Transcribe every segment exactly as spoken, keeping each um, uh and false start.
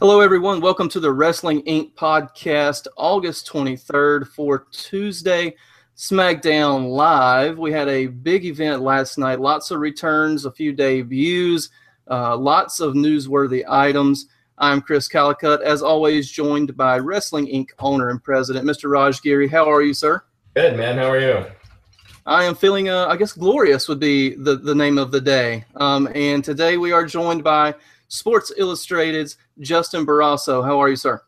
Hello, everyone. Welcome to the Wrestling Incorporated podcast, August twenty-third for Tuesday, SmackDown Live. We had a big event last night, lots of returns, a few debuts, uh, lots of newsworthy items. I'm Chris Callicutt, as always, joined by Wrestling Incorporated owner and president, Mister Raj Giri. How are you, sir? Good, man. How are you? I am feeling, uh, I guess, glorious would be the, the name of the day. Um, and today we are joined by Sports Illustrated's Justin Barrasso. How are you, sir?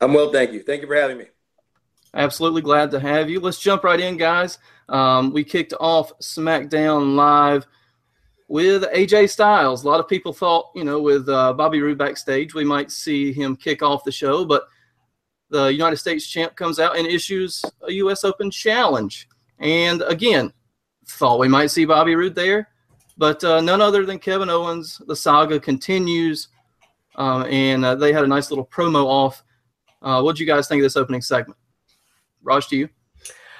I'm well, thank you. Thank you for having me. Absolutely glad to have you. Let's jump right in, guys. Um, we kicked off SmackDown Live with A J Styles. A lot of people thought, you know, with uh, Bobby Roode backstage, we might see him kick off the show, but the United States champ comes out and issues a U S Open challenge. And again, thought we might see Bobby Roode there, but uh, none other than Kevin Owens. The saga continues, um, and uh, they had a nice little promo off. Uh, what did you guys think of this opening segment? Raj, to you.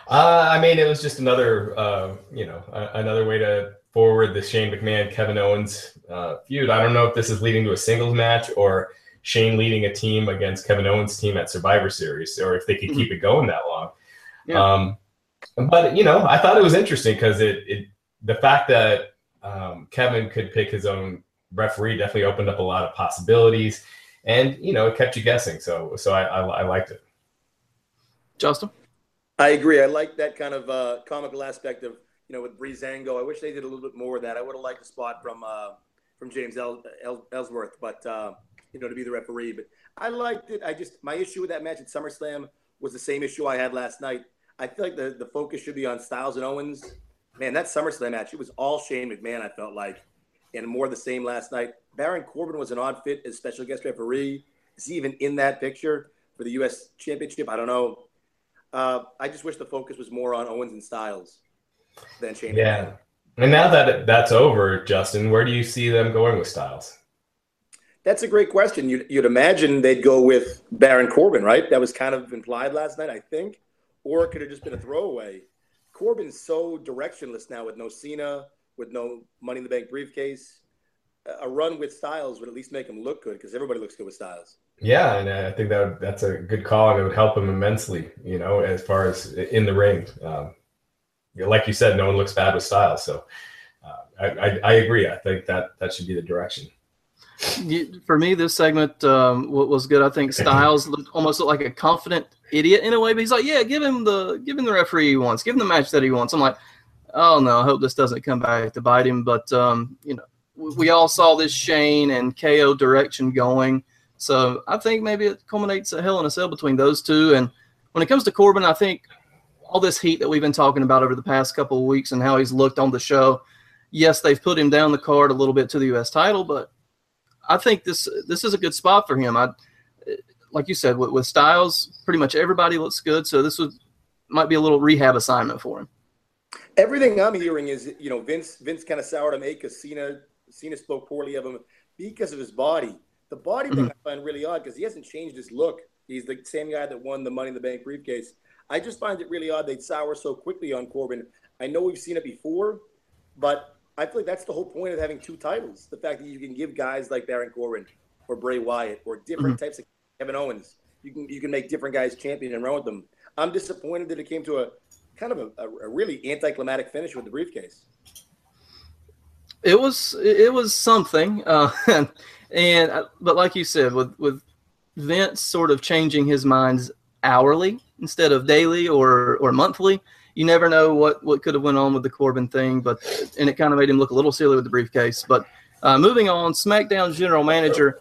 Uh, I mean, it was just another, uh, you know, uh, another way to forward the Shane McMahon, Kevin Owens uh, feud. I don't know if this is leading to a singles match or Shane leading a team against Kevin Owens' team at Survivor Series, or if they could mm-hmm. keep it going that long. Yeah. Um, But, you know, I thought it was interesting because it, it the fact that um, Kevin could pick his own referee definitely opened up a lot of possibilities, and, you know, it kept you guessing. So so I, I, I liked it. Justin? I agree. I like that kind of uh, comical aspect of, you know, with Breezango. I wish they did a little bit more of that. I would have liked a spot from uh, from James El- El- Ellsworth, but, uh, you know, to be the referee. But I liked it. I just, my issue with that match at SummerSlam was the same issue I had last night. I feel like the, the focus should be on Styles and Owens. Man, that SummerSlam match, it was all Shane McMahon, I felt like, and more of the same last night. Baron Corbin was an odd fit as special guest referee. Is he even in that picture for the U S Championship? I don't know. Uh, I just wish the focus was more on Owens and Styles than Shane yeah. McMahon. And now that that's over, Justin, where do you see them going with Styles? That's a great question. You'd, you'd imagine they'd go with Baron Corbin, right? That was kind of implied last night, I think. Or it could have just been a throwaway. Corbin's so directionless now with no Cena, with no Money in the Bank briefcase. A run with Styles would at least make him look good because everybody looks good with Styles. Yeah, and I think that would, that's a good call, and it would help him immensely, you know, as far as in the ring. Um, like you said, no one looks bad with Styles. So uh, I, I, I agree. I think that that should be the direction. For me, this segment um, was good. I think Styles looked, almost looked like a confident idiot in a way, but he's like, yeah, give him the give him the referee he wants. Give him the match that he wants. I'm like, oh, no, I hope this doesn't come back to bite him. But, um, you know, we, we all saw this Shane and K O direction going. So I think maybe it culminates a hell in a cell between those two. And when it comes to Corbin, I think all this heat that we've been talking about over the past couple of weeks and how he's looked on the show, yes, they've put him down the card a little bit to the U S title, but I think this this is a good spot for him. I, like you said, with, with Styles, pretty much everybody looks good, so this would, might be a little rehab assignment for him. Everything I'm hearing is, you know, Vince Vince kind of soured him because Cena, Cena spoke poorly of him because of his body. The body mm-hmm. thing I find really odd because he hasn't changed his look. He's the same guy that won the Money in the Bank briefcase. I just find it really odd they'd sour so quickly on Corbin. I know we've seen it before, but I feel like that's the whole point of having two titles, the fact that you can give guys like Baron Corbin or Bray Wyatt or different mm-hmm. types of Kevin Owens. You can you can make different guys champion and run with them. I'm disappointed that it came to a kind of a, a really anticlimactic finish with the briefcase. It was it was something. Uh, And but like you said, with with Vince sort of changing his minds hourly instead of daily or or monthly, you never know what what could have went on with the Corbin thing. But and it kind of made him look a little silly with the briefcase. But uh, moving on, SmackDown's general manager.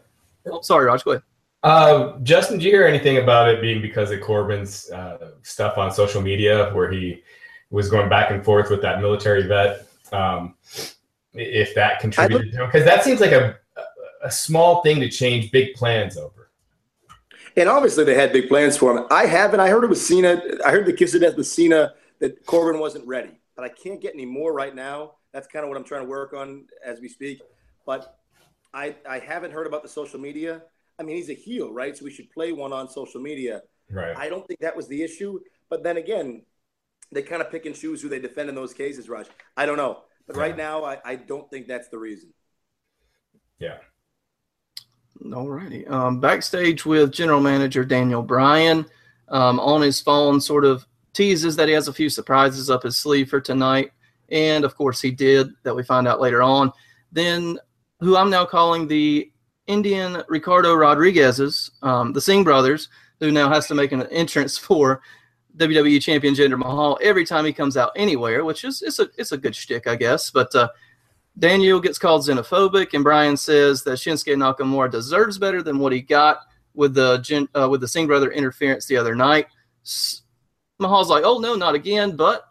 Oh, sorry, Raj, go ahead. Uh, Justin, did you hear anything about it being because of Corbin's uh, stuff on social media where he was going back and forth with that military vet? Um, if that contributed to it, because that seems like a a small thing to change big plans over. And obviously they had big plans for him. I haven't. I heard it was Cena. I heard the kiss of death with Cena that Corbin wasn't ready, but I can't get any more right now. That's kind of what I'm trying to work on as we speak. But I, I haven't heard about the social media. I mean, he's a heel, right? So we should play one on social media. Right. I don't think that was the issue. But then again, they kind of pick and choose who they defend in those cases, Raj. I don't know. But yeah. right now, I, I don't think that's the reason. Yeah. All righty. Um, backstage with general manager Daniel Bryan um, on his phone sort of teases that he has a few surprises up his sleeve for tonight. And, of course, he did, that we find out later on. Then who I'm now calling the Indian Ricardo Rodriguez's, um, the Singh Brothers, who now has to make an entrance for W W E champion Jinder Mahal every time he comes out anywhere, which is it's a it's a good shtick, I guess. But uh, Daniel gets called xenophobic, and Bryan says that Shinsuke Nakamura deserves better than what he got with the uh, with the Singh brother interference the other night. S- Mahal's like, oh no, not again. But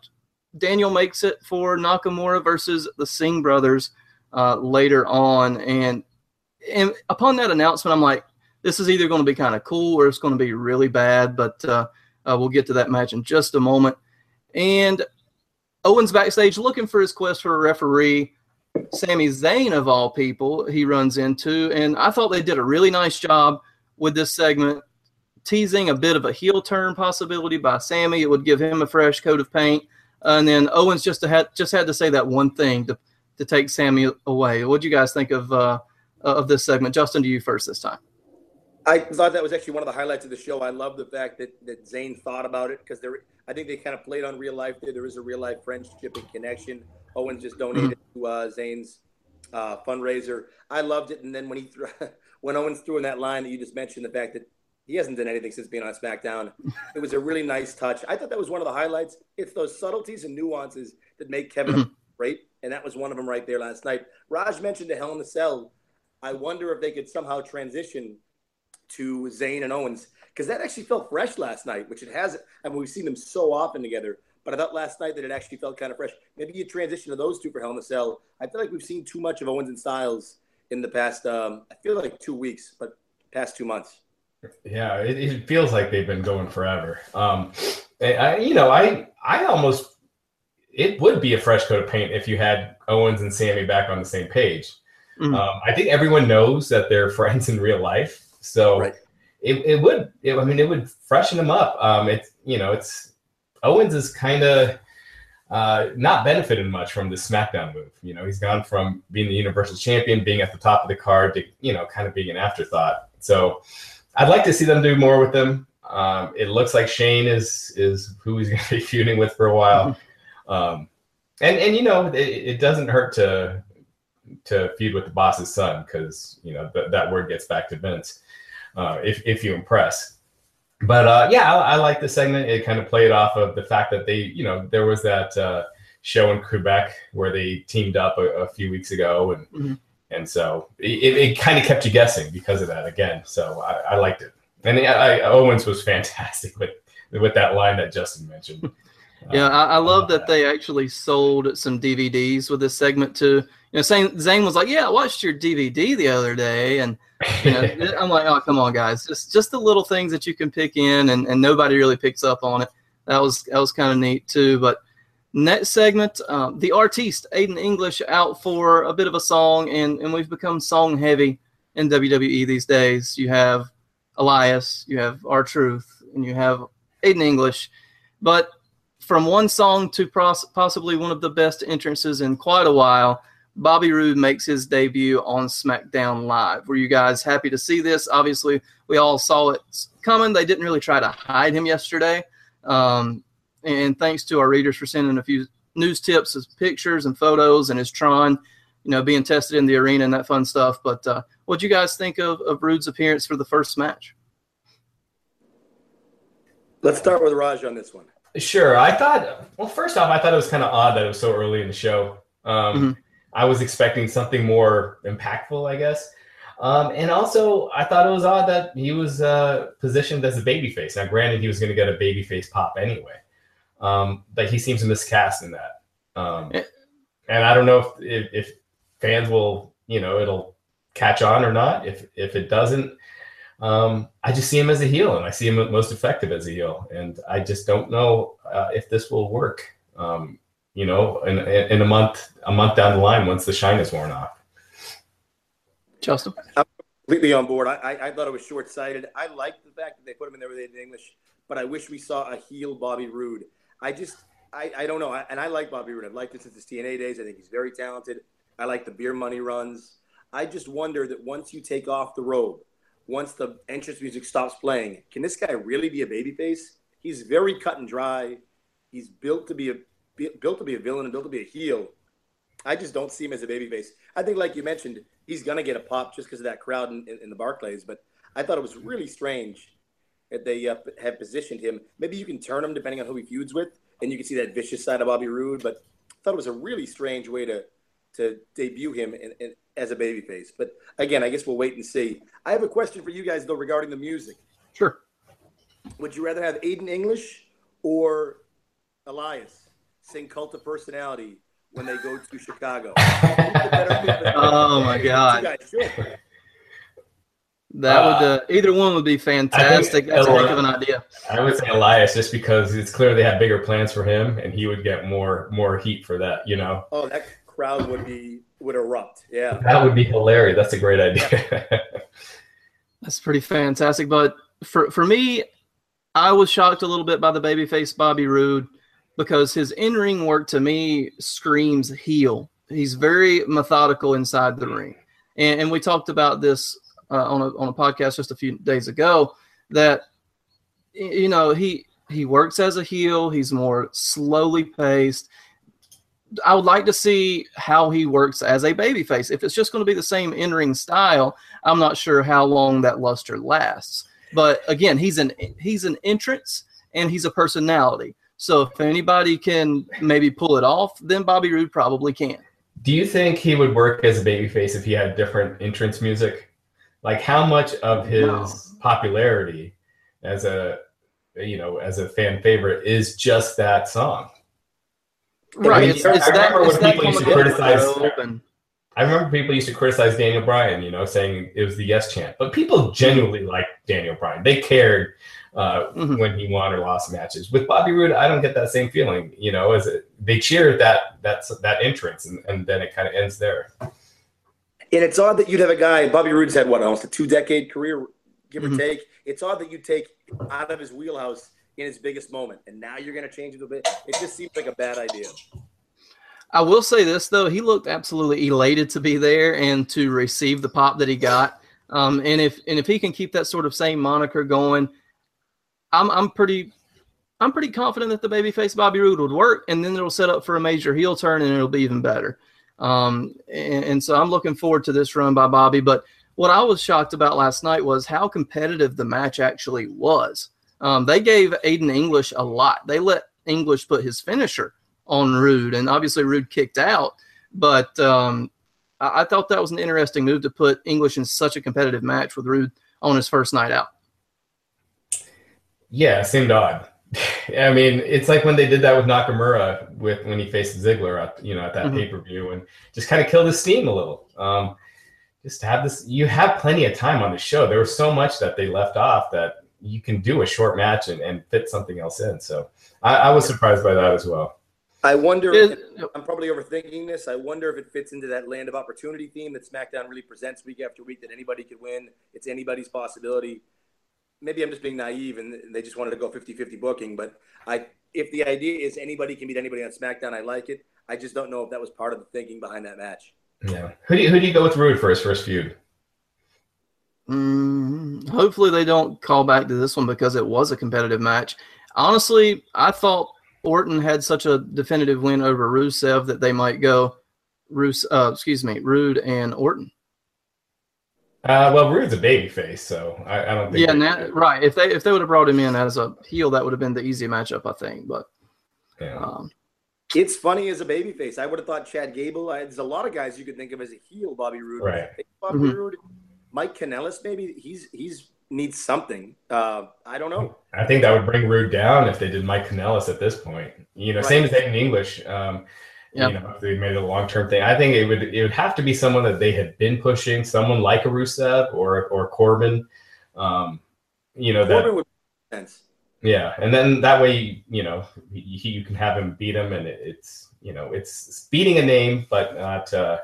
Daniel makes it for Nakamura versus the Singh brothers uh, later on, and and upon that announcement, I'm like, this is either going to be kind of cool or it's going to be really bad. But uh, Uh, we'll get to that match in just a moment. And Owens backstage looking for his quest for a referee. Sami Zayn, of all people, he runs into. And I thought they did a really nice job with this segment, teasing a bit of a heel turn possibility by Sami. It would give him a fresh coat of paint. Uh, and then Owens just had, just had to say that one thing to, to take Sami away. What do you guys think of uh, of this segment? Justin, to you first this time. I thought that was actually one of the highlights of the show. I love the fact that, that Zayn thought about it because there, I think they kind of played on real life there. There is a real life friendship and connection. Owens just donated mm-hmm. to uh, Zayn's uh, fundraiser. I loved it. And then when he threw, when Owens threw in that line that you just mentioned, the fact that he hasn't done anything since being on SmackDown, it was a really nice touch. I thought that was one of the highlights. It's those subtleties and nuances that make Kevin mm-hmm. great, and that was one of them right there last night. Raj mentioned the Hell in a Cell. I wonder if they could somehow transition to Zayn and Owens, because that actually felt fresh last night, which it hasn't. I mean, we've seen them so often together, but I thought last night that it actually felt kind of fresh. Maybe you transition to those two for Hell in a Cell. I feel like we've seen too much of Owens and Styles in the past, um, I feel like two weeks, but past two months. Yeah, it, it feels like they've been going forever. Um, I, you know, I, I almost, it would be a fresh coat of paint if you had Owens and Sami back on the same page. Mm-hmm. Um, I think everyone knows that they're friends in real life. So right. it, it would, it, I mean, it would freshen him up. Um, it's, you know, it's Owens is kind of uh, not benefited much from the SmackDown move. You know, he's gone from being the Universal Champion, being at the top of the card to, you know, kind of being an afterthought. So I'd like to see them do more with him. Um, it looks like Shane is, is who he's going to be feuding with for a while. um, and, and, you know, it, it doesn't hurt to, to feud with the boss's son. Cause you know, th- that word gets back to Vince. Uh, if if you impress, but uh, yeah, I, I like the segment. It kind of played off of the fact that they, you know, there was that uh, show in Quebec where they teamed up a, a few weeks ago, and mm-hmm. and so it, it kind of kept you guessing because of that again. So I, I liked it, and I, I, Owens was fantastic with with that line that Justin mentioned. Yeah, um, I, I love that, that they actually sold some D V Ds with this segment too. You know, Zayn was like, "Yeah, I watched your D V D the other day," and you know, I'm like, "Oh, come on, guys! Just just the little things that you can pick in, and, and nobody really picks up on it." That was that was kind of neat too. But next segment, um, the artiste Aiden English out for a bit of a song, and and we've become song heavy in W W E these days. You have Elias, you have R-Truth, and you have Aiden English, but from one song to pros- possibly one of the best entrances in quite a while. Bobby Roode makes his debut on SmackDown Live. Were you guys happy to see this? Obviously, we all saw it coming. They didn't really try to hide him yesterday. Um, and thanks to our readers for sending a few news tips, his pictures and photos, and his Tron, you know, being tested in the arena and that fun stuff. But uh, What'd you guys think of, of Roode's appearance for the first match? Let's start with Raj on this one. Sure. I thought, well, first off, I thought it was kind of odd that it was so early in the show. Um, mm-hmm. I was expecting something more impactful, I guess. Um, and also, I thought it was odd that he was uh, positioned as a babyface. Now, granted, he was going to get a babyface pop anyway. Um, but he seems miscast in that. Um, yeah. And I don't know if, if, if fans will, you know, it'll catch on or not. If if it doesn't, um, I just see him as a heel, and I see him most effective as a heel. And I just don't know uh, if this will work, um, you know, in, in a month, a month down the line once the shine is worn off. Justin? I'm completely on board. I, I, I thought it was short-sighted. I liked the fact that they put him in there with Aiden English, but I wish we saw a heel Bobby Roode. I just, I, I don't know. I, and I like Bobby Roode. I've liked him since his T N A days. I think he's very talented. I like the beer money runs. I just wonder that once you take off the robe, once the entrance music stops playing, can this guy really be a babyface? He's very cut and dry. He's built to be a built to be a villain and built to be a heel. I just don't see him as a babyface. I think, like you mentioned, he's going to get a pop just because of that crowd in, in, in the Barclays. But I thought it was really strange that they uh, have positioned him. Maybe you can turn him depending on who he feuds with, and you can see that vicious side of Bobby Roode. But I thought it was a really strange way to to debut him in, in, as a babyface. But again, I guess we'll wait and see. I have a question for you guys, though, regarding the music. Sure. Would you rather have Aiden English or Elias sing Cult of Personality when they go to Chicago? Oh, my God. That would uh, – either one would be fantastic. That's a heck of an idea. I would say Elias just because it's clear they have bigger plans for him, and he would get more more heat for that, you know. Oh, that crowd would be would erupt, yeah. That would be hilarious. That's a great idea. That's pretty fantastic. But for, for me, I was shocked a little bit by the babyface Bobby Roode, because his in-ring work to me screams heel. He's very methodical inside the ring. And, and we talked about this uh, on, a, on a podcast just a few days ago that, you know, he, he works as a heel. He's more slowly paced. I would like to see how he works as a babyface. If it's just going to be the same in-ring style, I'm not sure how long that luster lasts. But, again, he's an he's an entrance and he's a personality. So if anybody can maybe pull it off, then Bobby Roode probably can. Do you think he would work as a babyface if he had different entrance music? Like how much of his wow. popularity as a you know as a fan favorite is just that song? Right. I mean, it's, I it's remember that, when it's people used to criticize. I remember people used to criticize Daniel Bryan, you know, saying it was the yes chant. But people genuinely liked Daniel Bryan. They cared uh, mm-hmm. when he won or lost matches. With Bobby Roode, I don't get that same feeling, you know, as it, they cheered that that's that entrance, and, and then it kind of ends there. And it's odd that you'd have a guy, Bobby Roode's had, what, almost a two-decade career, give mm-hmm. or take. It's odd that you take out of his wheelhouse in his biggest moment, and now you're going to change it a bit. It just seems like a bad idea. I will say this, though. He looked absolutely elated to be there and to receive the pop that he got. Um, and if and if he can keep that sort of same moniker going, I'm I'm pretty I'm pretty confident that the babyface Bobby Roode would work, and then it'll set up for a major heel turn, and it'll be even better. Um, and, and so I'm looking forward to this run by Bobby. But what I was shocked about last night was how competitive the match actually was. Um, they gave Aiden English a lot. They let English put his finisher on Roode, and obviously Roode kicked out, but um, I-, I thought that was an interesting move to put English in such a competitive match with Roode on his first night out. Yeah, seemed odd. I mean, it's like when they did that with Nakamura with when he faced Ziggler, at, you know, at that mm-hmm. pay-per-view, and just kind of killed his steam a little. Um, just to have this, you have plenty of time on the show. There was so much that they left off that you can do a short match and, and fit something else in. So I, I was surprised by that as well. I wonder, if, I'm probably overthinking this, I wonder if it fits into that land of opportunity theme that SmackDown really presents week after week, that anybody could win. It's anybody's possibility. Maybe I'm just being naive and they just wanted to go fifty-fifty booking, but I, if the idea is anybody can beat anybody on SmackDown, I like it. I just don't know if that was part of the thinking behind that match. Yeah. Who do you, who do you go with Roode for his first feud? Mm, hopefully they don't call back to this one because it was a competitive match. Honestly, I thought Orton had such a definitive win over Rusev that they might go, Ruse, uh, excuse me, Roode and Orton. Uh, well, Roode's a babyface, so I, I don't think. Yeah, that, right. If they if they would have brought him in as a heel, that would have been the easier matchup, I think. But yeah. um, it's funny as a babyface. I would have thought Chad Gable. I, there's a lot of guys you could think of as a heel. Bobby Roode, right? Bobby mm-hmm. Roode, Mike Kanellis, maybe he's he's needs something. Uh, I don't know. I think that would bring Roode down if they did Mike Kanellis at this point. You know, right. Same as Aiden English. Um, Yep. You know, if they made it a long-term thing. I think it would it would have to be someone that they had been pushing, someone like a Rusev or or Corbin. Um, you know, Corbin that, would make sense. Yeah, and then that way, you know, you, you can have him beat him, and it, it's you know, it's beating a name, but not uh,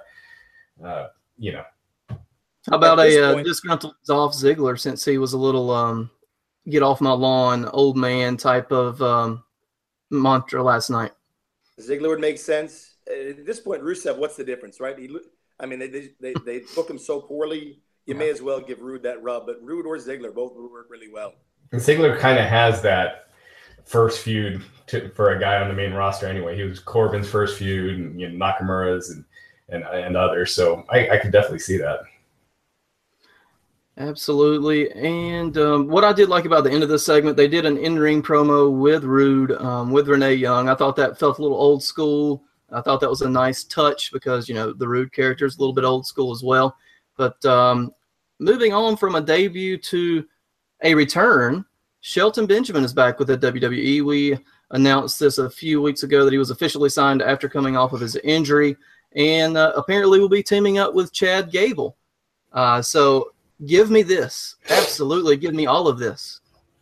uh, you know. How about a uh, disgruntled Dolph Ziggler, since he was a little um, get off my lawn, old man type of um, mantra last night. Ziggler would make sense at this point. Rusev, what's the difference, right? He, I mean, they they they book him so poorly. You yeah. may as well give Roode that rub. But Roode or Ziggler both would work really well. And Ziggler kind of has that first feud to, for a guy on the main roster anyway. He was Corbin's first feud, and you know, Nakamura's, and and and others. So I, I could definitely see that. Absolutely. And um, what I did like about the end of this segment, they did an in-ring promo with Roode, um, with Renee Young. I thought that felt a little old school. I thought that was a nice touch because, you know, the Roode character is a little bit old school as well. But um, moving on from a debut to a return, Shelton Benjamin is back with the W W E. We announced this a few weeks ago that he was officially signed after coming off of his injury, and uh, apparently will be teaming up with Chad Gable. Uh, so... Give me this. Absolutely. Give me all of this.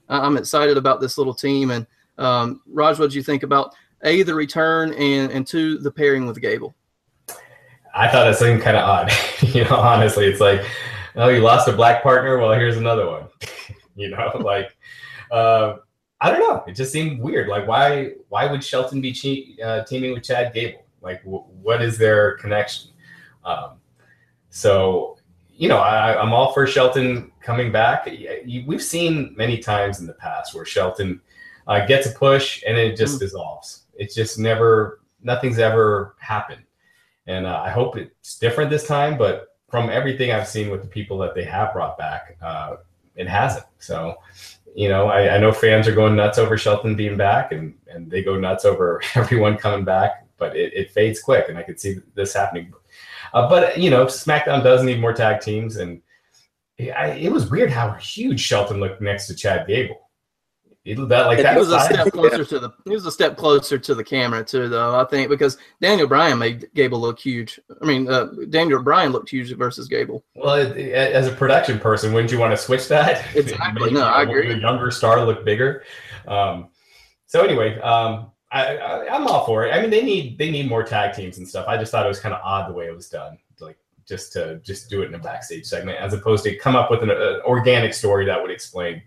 I'm excited about this little team. And, um, Raj, what did you think about, A, the return, and, and two, the pairing with Gable? I thought that seemed kind of odd. you know, honestly, it's like, oh, you lost a black partner? Well, here's another one. you know, like, uh, I don't know. It just seemed weird. Like, why why would Shelton be che- uh, teaming with Chad Gable? Like, w- what is their connection? Um, so... You know, I, I'm all for Shelton coming back. We've seen many times in the past where Shelton uh, gets a push and it just mm. dissolves. It's just never, nothing's ever happened. And uh, I hope it's different this time, but from everything I've seen with the people that they have brought back, uh, it hasn't. So, you know, I, I know fans are going nuts over Shelton being back, and, and they go nuts over everyone coming back, but it, it fades quick. And I could see this happening. Uh, but, you know, SmackDown does need more tag teams, and it, I, it was weird how huge Shelton looked next to Chad Gable. It, that, like, that he, was a step closer to the, he was a step closer to the camera, too, though, I think, because Daniel Bryan made Gable look huge. I mean, uh, Daniel Bryan looked huge versus Gable. Well, it, it, as a production person, wouldn't you want to switch that? Exactly. Make, no, you know, I agree. The younger star look bigger. Um, so, anyway, um, I, I, I'm all for it. I mean, they need they need more tag teams and stuff. I just thought it was kind of odd the way it was done, like just to just do it in a backstage segment as opposed to come up with an, an organic story that would explain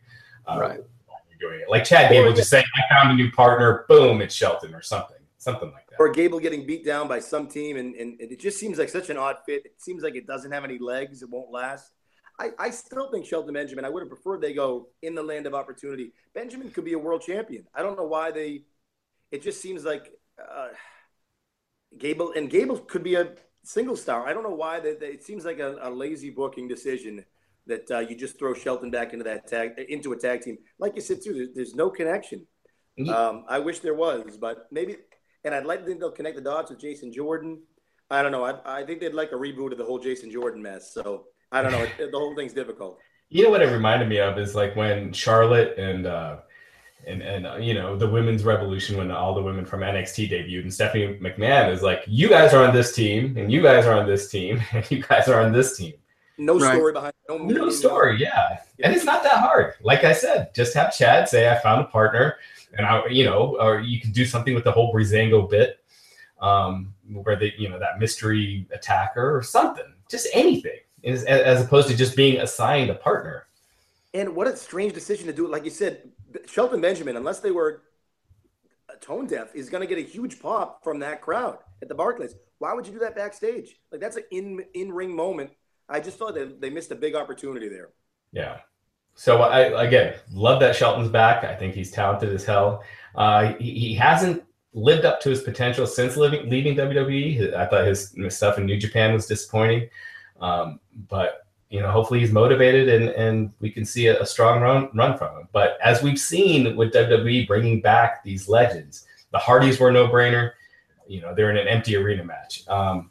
uh, right. why you're doing it. Like Chad Gable or just saying, "I found a new partner. Boom, it's Shelton," or something, something like that. Or Gable getting beat down by some team, and, and it just seems like such an odd fit. It seems like it doesn't have any legs. It won't last. I, I still think Shelton Benjamin. I would have preferred they go in the land of opportunity. Benjamin could be a world champion. I don't know why they. It just seems like uh, Gable, and Gable could be a single star. I don't know why. They, they, it seems like a, a lazy booking decision that uh, you just throw Shelton back into that tag, into a tag team. Like you said, too, there's, there's no connection. Um, I wish there was, but maybe. And I'd like to think they'll connect the dots with Jason Jordan. I don't know. I, I think they'd like a reboot of the whole Jason Jordan mess. So I don't know. The whole thing's difficult. You know what it reminded me of is like when Charlotte and. Uh... And, and uh, you know, the women's revolution when all the women from N X T debuted. And Stephanie McMahon is like, you guys are on this team, and you guys are on this team, and you guys are on this team. No right. story behind it. No, no story, yeah. yeah. And it's not that hard. Like I said, just have Chad say, I found a partner. And, I, you know, or you can do something with the whole Breezango bit um, where, they, you know, that mystery attacker or something. Just anything, as, as opposed to just being assigned a partner. And what a strange decision to do. Like you said, Shelton Benjamin, unless they were tone deaf, is going to get a huge pop from that crowd at the Barclays. Why would you do that backstage? Like, that's an in, in-ring moment. I just thought that they missed a big opportunity there. Yeah. So, I again, love that Shelton's back. I think he's talented as hell. Uh, he, he hasn't lived up to his potential since living, leaving W W E. I thought his stuff in New Japan was disappointing. Um, but... you know, hopefully he's motivated and, and we can see a, a strong run, run from him. But as we've seen with W W E bringing back these legends, the Hardys were no-brainer. You know, they're in an empty arena match. Um,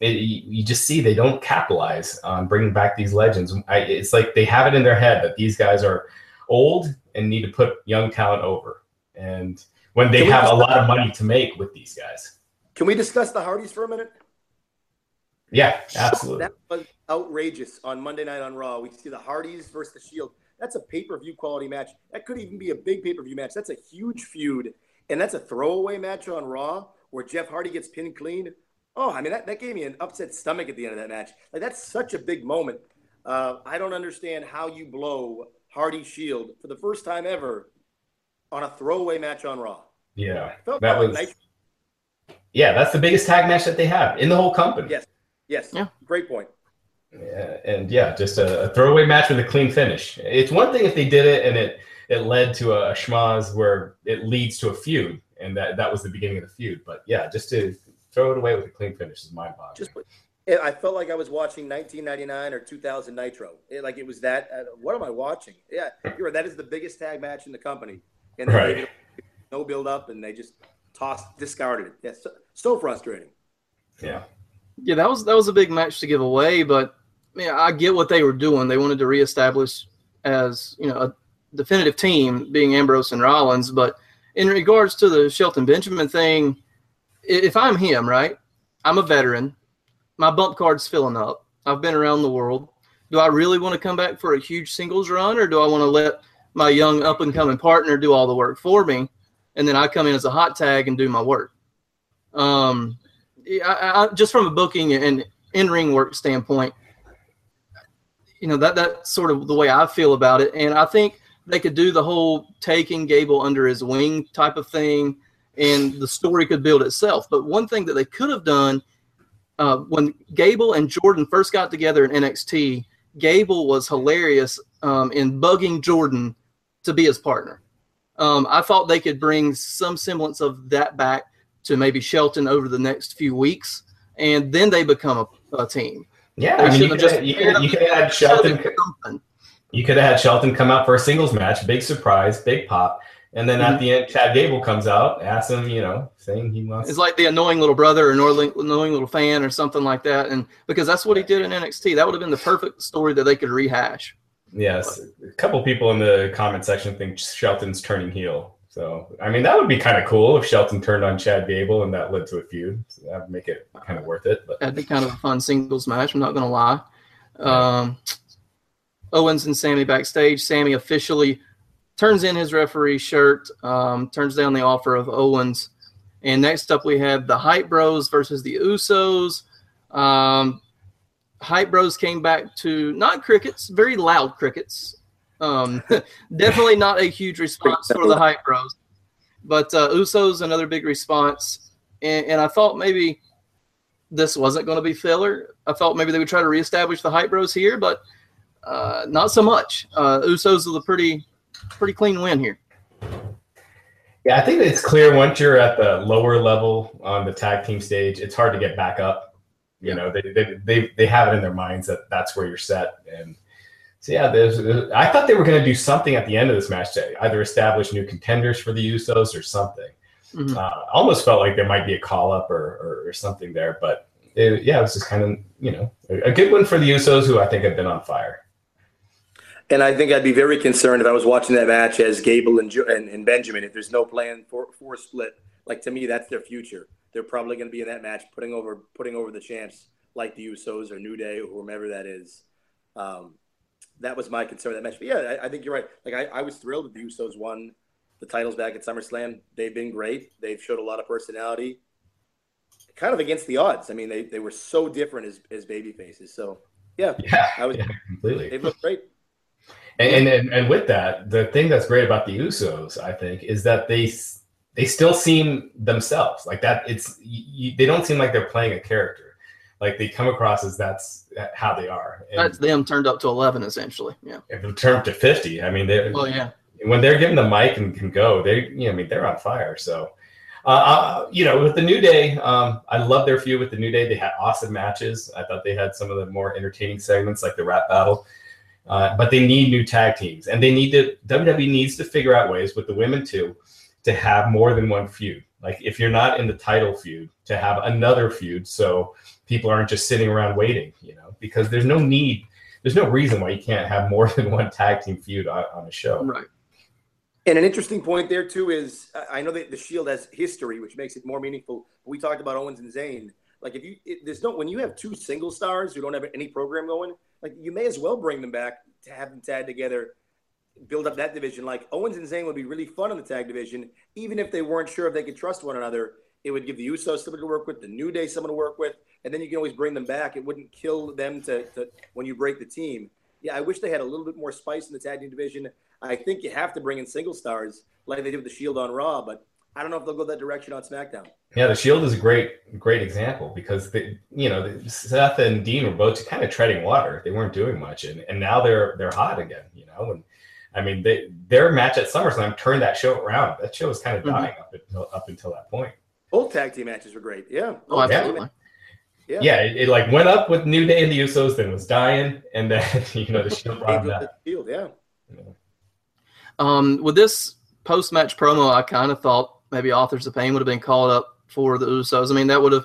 it, you just see they don't capitalize on bringing back these legends. I, it's like they have it in their head that these guys are old and need to put young talent over. And when they have a lot of money to make with these guys. Can we discuss the Hardys for a minute? Yeah, absolutely. That was outrageous on Monday night on Raw. We see the Hardys versus the Shield. That's a pay-per-view quality match. That could even be a big pay-per-view match. That's a huge feud. And that's a throwaway match on Raw where Jeff Hardy gets pinned clean. Oh, I mean, that, that gave me an upset stomach at the end of that match. Like, that's such a big moment. Uh, I don't understand how you blow Hardy Shield for the first time ever on a throwaway match on Raw. Yeah. That was, nice. Yeah, that's the biggest tag match that they have in the whole company. Yes. Yes, yeah. Great point. Yeah, and yeah, just a, a throwaway match with a clean finish. It's one thing if they did it and it, it led to a, a schmoz where it leads to a feud, and that, that was the beginning of the feud. But yeah, just to throw it away with a clean finish is mind-boggling. Just, I felt like I was watching nineteen ninety-nine or two thousand Nitro. It, like it was that. Uh, what am I watching? Yeah, you're right, that is the biggest tag match in the company. And they right. No build-up, and they just tossed, discarded it. Yeah, so, so frustrating. Yeah. Yeah, that was that was a big match to give away, but yeah, I get what they were doing. They wanted to reestablish as, you know, a definitive team, being Ambrose and Rollins. But in regards to the Shelton Benjamin thing, if I'm him, right, I'm a veteran. My bump card's filling up. I've been around the world. Do I really want to come back for a huge singles run, or do I want to let my young up-and-coming partner do all the work for me, and then I come in as a hot tag and do my work? Um. I, I, just from a booking and in-ring work standpoint, you know, that that's sort of the way I feel about it. And I think they could do the whole taking Gable under his wing type of thing, and the story could build itself. But one thing that they could have done, uh, when Gable and Jordan first got together in N X T, Gable was hilarious um, in bugging Jordan to be his partner. Um, I thought they could bring some semblance of that back to maybe Shelton over the next few weeks, and then they become a, a team. Yeah, they I mean, you could, just have, you, could, you could have had Shelton. You could have had Shelton come out for a singles match, big surprise, big pop, and then mm-hmm. at the end, Chad Gable comes out, asks him, you know, saying he wants. It's like the annoying little brother or annoying, annoying little fan or something like that, and because that's what he did in N X T, that would have been the perfect story that they could rehash. Yes, but a couple people in the comment section think Shelton's turning heel. So, I mean, that would be kind of cool if Shelton turned on Chad Gable and that led to a feud. So that would make it kind of worth it. But that'd be kind of a fun singles match, I'm not going to lie. Um, Owens and Sammy backstage. Sammy officially turns in his referee shirt, um, turns down the offer of Owens. And next up we have the Hype Bros versus the Usos. Um, Hype Bros came back to, not crickets, very loud crickets. Um, definitely not a huge response for the Hype Bros, but uh, Usos another big response, and, and I thought maybe this wasn't going to be filler. I thought maybe they would try to reestablish the Hype Bros here, but uh, not so much. Uh, Usos with a pretty, pretty clean win here. Yeah, I think it's clear once you're at the lower level on the tag team stage, it's hard to get back up. You yeah. know, they they they they have it in their minds that that's where you're set and. So, yeah, there's, I thought they were going to do something at the end of this match to either establish new contenders for the Usos or something. Mm-hmm. Uh, almost felt like there might be a call-up or, or, or something there. But, it, yeah, it was just kind of, you know, a good one for the Usos, who I think have been on fire. And I think I'd be very concerned if I was watching that match as Gable and, and, and Benjamin, if there's no plan for, for a split. Like, to me, that's their future. They're probably going to be in that match putting over putting over the champs like the Usos or New Day or whomever that is. Um That was my concern that match. But, yeah, I, I think you're right. Like, I, I was thrilled that the Usos won the titles back at SummerSlam. They've been great. They've showed a lot of personality, kind of against the odds. I mean, they, they were so different as, as baby faces. So, yeah. Yeah, I was, yeah, completely. They looked great. And, and and with that, the thing that's great about the Usos, I think, is that they they still seem themselves. Like, that. It's you, they don't seem like they're playing a character. Like, they come across as that's how they are. And that's them turned up to eleven, essentially. Yeah. If turned up to fifty, I mean, they. Well, yeah. When they're given the mic and can go, they, you know, I mean, they're on fire. So, Uh, you know, with the New Day, um, I love their feud with the New Day. They had awesome matches. I thought they had some of the more entertaining segments, like the rap battle. Uh, but they need new tag teams, and they need to. W W E needs to figure out ways with the women too to have more than one feud. Like if you're not in the title feud, to have another feud, so people aren't just sitting around waiting. You know, because there's no need, there's no reason why you can't have more than one tag team feud on, on a show. Right. And an interesting point there too is uh, I know that the Shield has history, which makes it more meaningful. We talked about Owens and Zayn. Like if you it, there's no when you have two single stars who don't have any program going, like you may as well bring them back to have them tag together, build up that division. Like Owens and Zayn would be really fun in the tag division, even if they weren't sure if they could trust one another. It would give the Usos someone to work with, the New Day someone to work with, and then you can always bring them back. It wouldn't kill them to, to when you break the team. Yeah, I wish they had a little bit more spice in the tag team division. I think you have to bring in single stars like they did with the Shield on Raw, but I don't know if they'll go that direction on SmackDown. Yeah, the Shield is a great, great example because they, you know, Seth and Dean were both kind of treading water. They weren't doing much, and, and now they're they're hot again. You know, and I mean, they, their match at SummerSlam turned that show around. That show was kind of dying mm-hmm. up until up until that point. Both tag team matches were great. Yeah. Oh, absolutely. Yeah, yeah it, it like went up with New Day and the Usos, then was dying, and then you know the Shield brought them up. Shield, yeah. yeah. Um, with this post-match promo, I kind of thought maybe Authors of Pain would have been called up for the Usos. I mean, that would have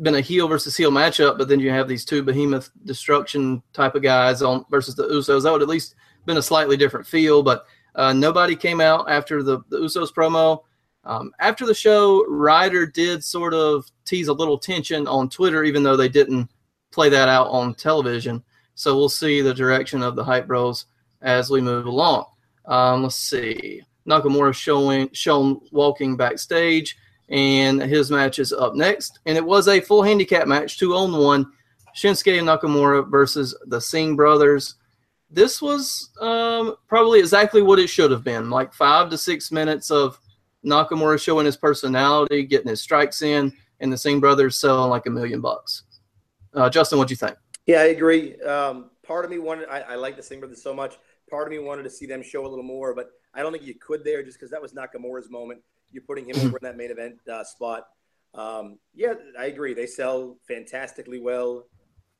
been a heel versus heel matchup, but then you have these two behemoth destruction type of guys on versus the Usos. That would at least been a slightly different feel, but uh, nobody came out after the, the Usos promo. Um, after the show, Ryder did sort of tease a little tension on Twitter, even though they didn't play that out on television. So we'll see the direction of the Hype Bros as we move along. Um, let's see. Nakamura showing shown walking backstage, and his match is up next. And it was a full handicap match, two on one. Shinsuke Nakamura versus the Singh Brothers. This was um, probably exactly what it should have been, like five to six minutes of Nakamura showing his personality, getting his strikes in, and the Singh Brothers selling like a million bucks. Uh, Justin, what'd you think? Yeah, I agree. Um, part of me wanted – I, I like the Singh Brothers so much. Part of me wanted to see them show a little more, but I don't think you could there just because that was Nakamura's moment. You're putting him over in that main event uh, spot. Um, yeah, I agree. They sell fantastically well.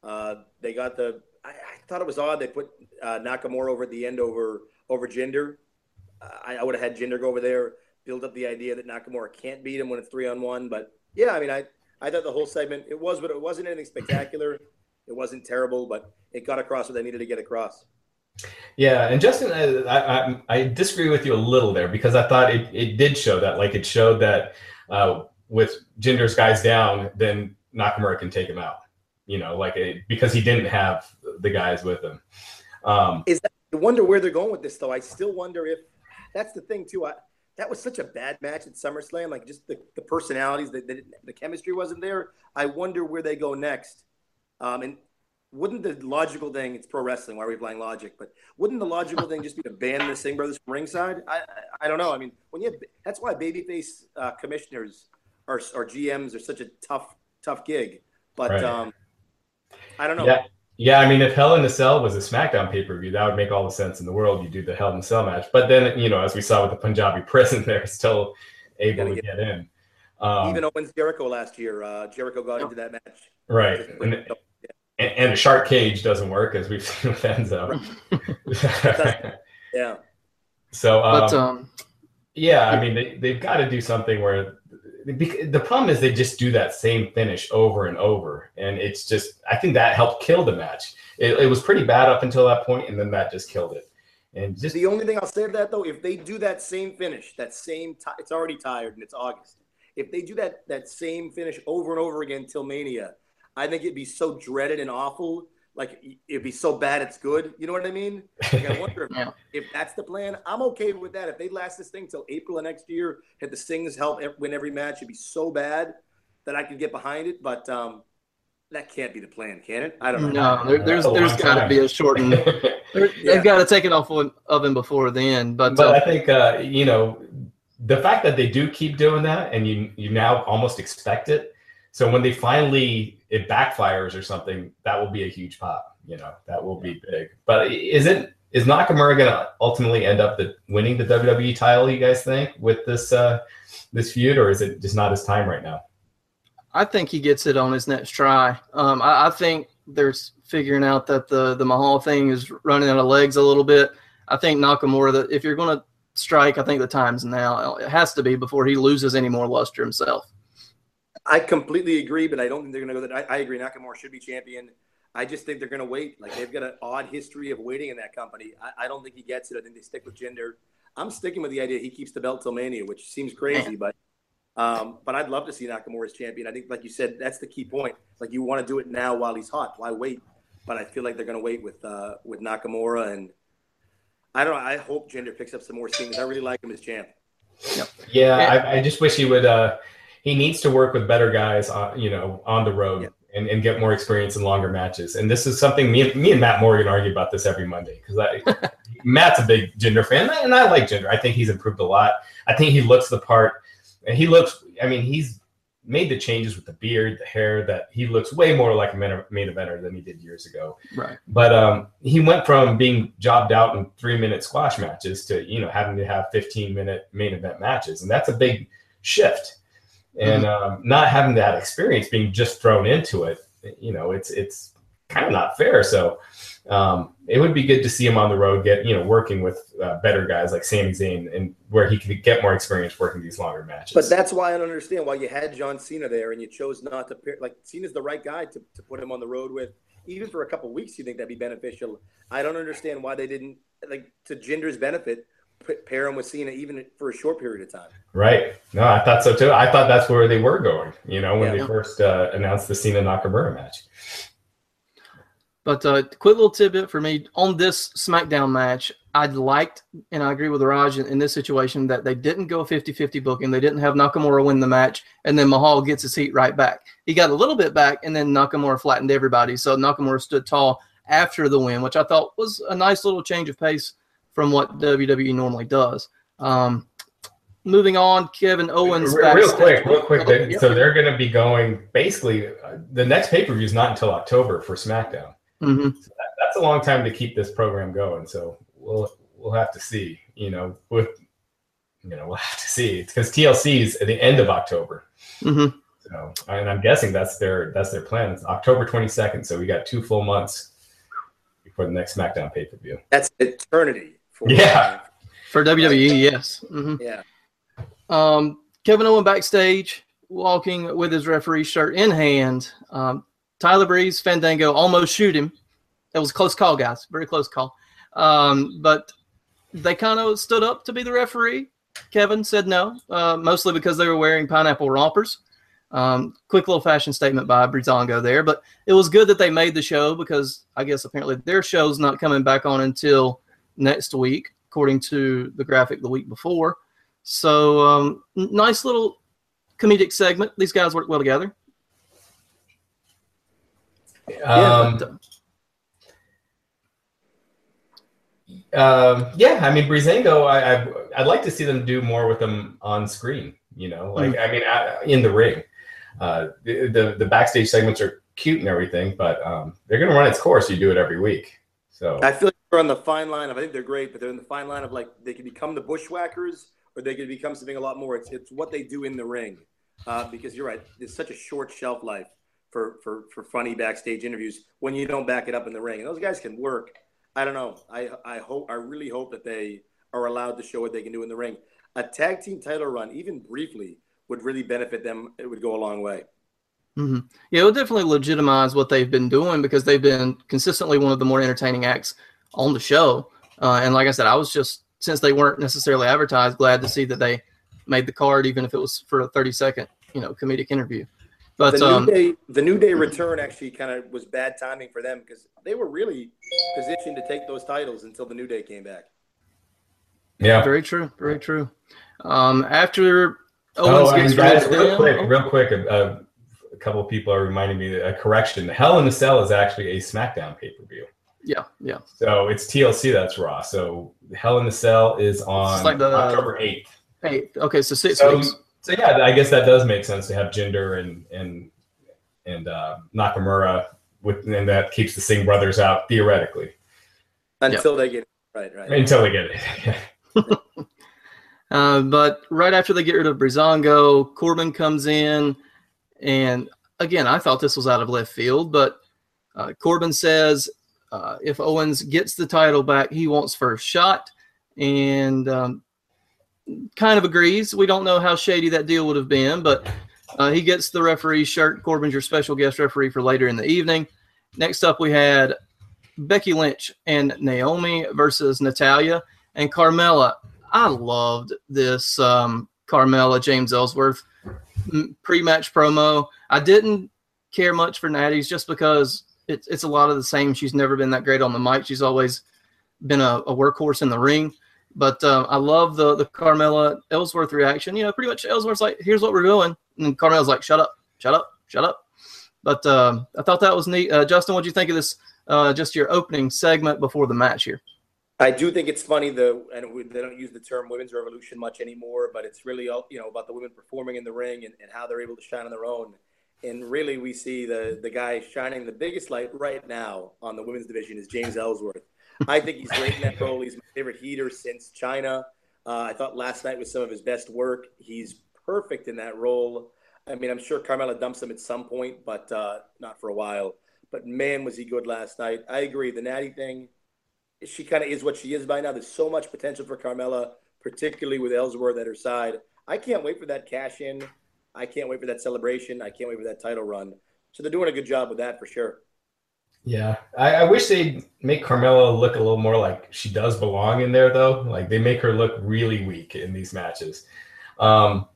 Uh, they got the – I thought it was odd they put uh, Nakamura over at the end over over Jinder. Uh, I, I would have had Jinder go over there, build up the idea that Nakamura can't beat him when it's three on one. But, yeah, I mean, I, I thought the whole segment – it was, but it wasn't anything spectacular. It wasn't terrible, but it got across what they needed to get across. Yeah, and Justin, I, I I disagree with you a little there because I thought it, it did show that. Like it showed that uh, with Jinder's guys down, then Nakamura can take him out. You know, like it, because he didn't have the guys with him. Um, Is that, I wonder where they're going with this though. I still wonder if that's the thing too. I, that was such a bad match at SummerSlam. Like just the, the personalities, the, the the chemistry wasn't there. I wonder where they go next. Um, and. Wouldn't the logical thing, it's pro wrestling, why are we playing logic, but wouldn't the logical thing just be to ban the Singh Brothers from ringside? I, I I don't know. I mean, when you have, that's why babyface uh, commissioners or, or G Ms are such a tough, tough gig. But right. um, I don't know. Yeah. yeah, I mean, if Hell in a Cell was a SmackDown pay-per-view, that would make all the sense in the world. You do the Hell in a Cell match. But then, you know, as we saw with the Punjabi prison, they're still able to get, get in. Um, Even Owens Jericho last year, uh, Jericho got into that match. Right. And, and a shark cage doesn't work, as we've seen with Enzo. yeah. So, um, but, um, yeah, I mean, they, they've got to do something where the problem is they just do that same finish over and over. And it's just, I think that helped kill the match. It, it was pretty bad up until that point, and then that just killed it. And just the only thing I'll say to that, though, if they do that same finish, that same, t- it's already tired and it's August. If they do that, that same finish over and over again till Mania, I think it'd be so dreaded and awful. Like, it'd be so bad it's good. You know what I mean? Like, I wonder if, yeah. if that's the plan. I'm okay with that. If they last this thing till April of next year, had the Sings help win every match, it'd be so bad that I could get behind it. But um, that can't be the plan, can it? I don't know. No, there, there's there's got to be a shortened. yeah. They've got to take it off of him before then. But, but uh, I think, uh, you know, the fact that they do keep doing that and you you now almost expect it. So when they finally it backfires or something, that will be a huge pop. You know, that will be big. But is it is Nakamura going to ultimately end up the, winning the W W E title? You guys think with this uh, this feud, or is it just not his time right now? I think he gets it on his next try. Um, I, I think there's figuring out that the, the Mahal thing is running out of legs a little bit. I think Nakamura, that if you're going to strike, I think the time's now. It has to be before he loses any more luster himself. I completely agree, but I don't think they're going to go that. I, I agree. Nakamura should be champion. I just think they're going to wait. Like, they've got an odd history of waiting in that company. I, I don't think he gets it. I think they stick with Jinder. I'm sticking with the idea he keeps the belt till Mania, which seems crazy, but um, but I'd love to see Nakamura as champion. I think, like you said, that's the key point. Like, you want to do it now while he's hot. Why wait? But I feel like they're going to wait with uh, with Nakamura, and I don't know. I hope Jinder picks up some more things. I really like him as champ. Yep. Yeah, and, I, I just wish he would. Uh, he needs to work with better guys, on, you know, on the road. Yeah. And, and get more experience in longer matches. And this is something me, me and Matt Morgan argue about this every Monday, because I Matt's a big Jinder fan, and I like Jinder. I think he's improved a lot. I think he looks the part. And he looks – I mean, he's made the changes with the beard, the hair, that he looks way more like a main eventer than he did years ago. Right. But um, he went from being jobbed out in three-minute squash matches to, you know, having to have fifteen-minute main event matches, and that's a big shift. And um, not having that experience, being just thrown into it, you know, it's it's kind of not fair. So um, it would be good to see him on the road, get, you know, working with uh, better guys like Sami Zayn, and where he could get more experience working these longer matches. But that's why I don't understand why you had John Cena there and you chose not to pair. Like, Cena's the right guy to, to put him on the road with. Even for a couple of weeks, you think that'd be beneficial. I don't understand why they didn't, like, to Jinder's benefit, pair him with Cena even for a short period of time. Right. No, I thought so too. I thought that's where they were going, you know, when yeah, they no. first uh, announced the Cena Nakamura match. But a uh, quick little tidbit for me on this SmackDown match. I'd liked, and I agree with Raj in, in this situation, that they didn't go fifty-fifty booking. They didn't have Nakamura win the match, and then Mahal gets his heat right back. He got a little bit back, and then Nakamura flattened everybody. So Nakamura stood tall after the win, which I thought was a nice little change of pace from what W W E normally does. Um, moving on, Kevin Owens. Real, real quick, real quick. They, yep. So they're going to be going, basically, uh, the next pay-per-view is not until October for SmackDown. Mm-hmm. So that, that's a long time to keep this program going. So we'll we'll have to see. You know, with you know, we'll have to see, because T L C is at the end of October. Mm-hmm. So, and I'm guessing that's their that's their plan. It's October twenty-second. So we got two full months before the next SmackDown pay-per-view. That's eternity. For, yeah, for W W E, yes. Mm-hmm. Yeah. Um, Kevin Owens backstage, walking with his referee shirt in hand. Um, Tyler Breeze, Fandango almost shoot him. That was a close call, guys. Very close call. Um, but they kind of stood up to be the referee. Kevin said no, uh, mostly because they were wearing pineapple rompers. Um, quick little fashion statement by Breezango there, but it was good that they made the show, because I guess apparently their show's not coming back on until next week, according to the graphic the week before. So um, nice little comedic segment. These guys work well together. Um, yeah, um, yeah, I mean, Breezango, I, I, I'd like to see them do more with them on screen, you know, like, mm-hmm. I mean, I, in the ring. Uh, the, the, the backstage segments are cute and everything, but um, they're going to run its course. You do it every week. So I feel like they're on the fine line of, I think they're great, but they're in the fine line of, like, they could become the Bushwhackers, or they could become something a lot more. It's it's what they do in the ring, uh, because you're right. There's such a short shelf life for, for, for funny backstage interviews when you don't back it up in the ring. And those guys can work. I don't know. I I hope I really hope that they are allowed to show what they can do in the ring. A tag team title run, even briefly, would really benefit them. It would go a long way. Mm-hmm. Yeah, it will definitely legitimize what they've been doing, because they've been consistently one of the more entertaining acts on the show. Uh, and like I said, I was just, since they weren't necessarily advertised, glad to see that they made the card, even if it was for a thirty-second, you know, comedic interview. But the New, um, Day, the New Day return actually kind of was bad timing for them, because they were really positioned to take those titles until the New Day came back. Yeah, very true, very true. Um, after Owens oh, gets guys, real down, quick, oh. real quick. Uh, A couple of people are reminding me that a correction. Hell in a Cell is actually a SmackDown pay-per-view. Yeah, yeah. So it's T L C that's Raw. So Hell in a Cell is on like the, October eighth. Hey, okay, so six so, weeks. So yeah, I guess that does make sense to have Jinder and and and uh, Nakamura, with, and that keeps the Singh Brothers out theoretically. Until yep. they get it. Right, right. Until they get it. Uh, but right after they get rid of Breezango, Corbin comes in, and again, I thought this was out of left field, but uh, Corbin says uh, if Owens gets the title back, he wants first shot, and um, kind of agrees. We don't know how shady that deal would have been, but uh, he gets the referee's shirt. Corbin's your special guest referee for later in the evening. Next up, we had Becky Lynch and Naomi versus Natalia and Carmella. I loved this um, Carmella, James Ellsworth pre-match promo. I didn't care much for Natty's just because it's, it's a lot of the same. She's never been that great on the mic. She's always been a, a workhorse in the ring. But uh, I love the, the Carmella Ellsworth reaction. You know, pretty much Ellsworth's like, here's what we're doing. And Carmella's like, shut up, shut up, shut up. But uh, I thought that was neat. Uh, Justin, what did you think of this, uh, just your opening segment before the match here? I do think it's funny, though, and we, they don't use the term women's revolution much anymore, but it's really, you know, about the women performing in the ring and, and how they're able to shine on their own. And really we see the, the guy shining the biggest light right now on the women's division is James Ellsworth. I think he's great in that role. He's my favorite heater since China. Uh, I thought last night was some of his best work. He's perfect in that role. I mean, I'm sure Carmella dumps him at some point, but uh, not for a while. But, man, was he good last night. I agree. The Natty thing, she kind of is what she is by now. There's so much potential for Carmella, particularly with Ellsworth at her side. I can't wait for that cash in. I can't wait for that celebration. I can't wait for that title run. So they're doing a good job with that for sure. Yeah. I, I wish they'd make Carmella look a little more like she does belong in there, though. Like, they make her look really weak in these matches. Um,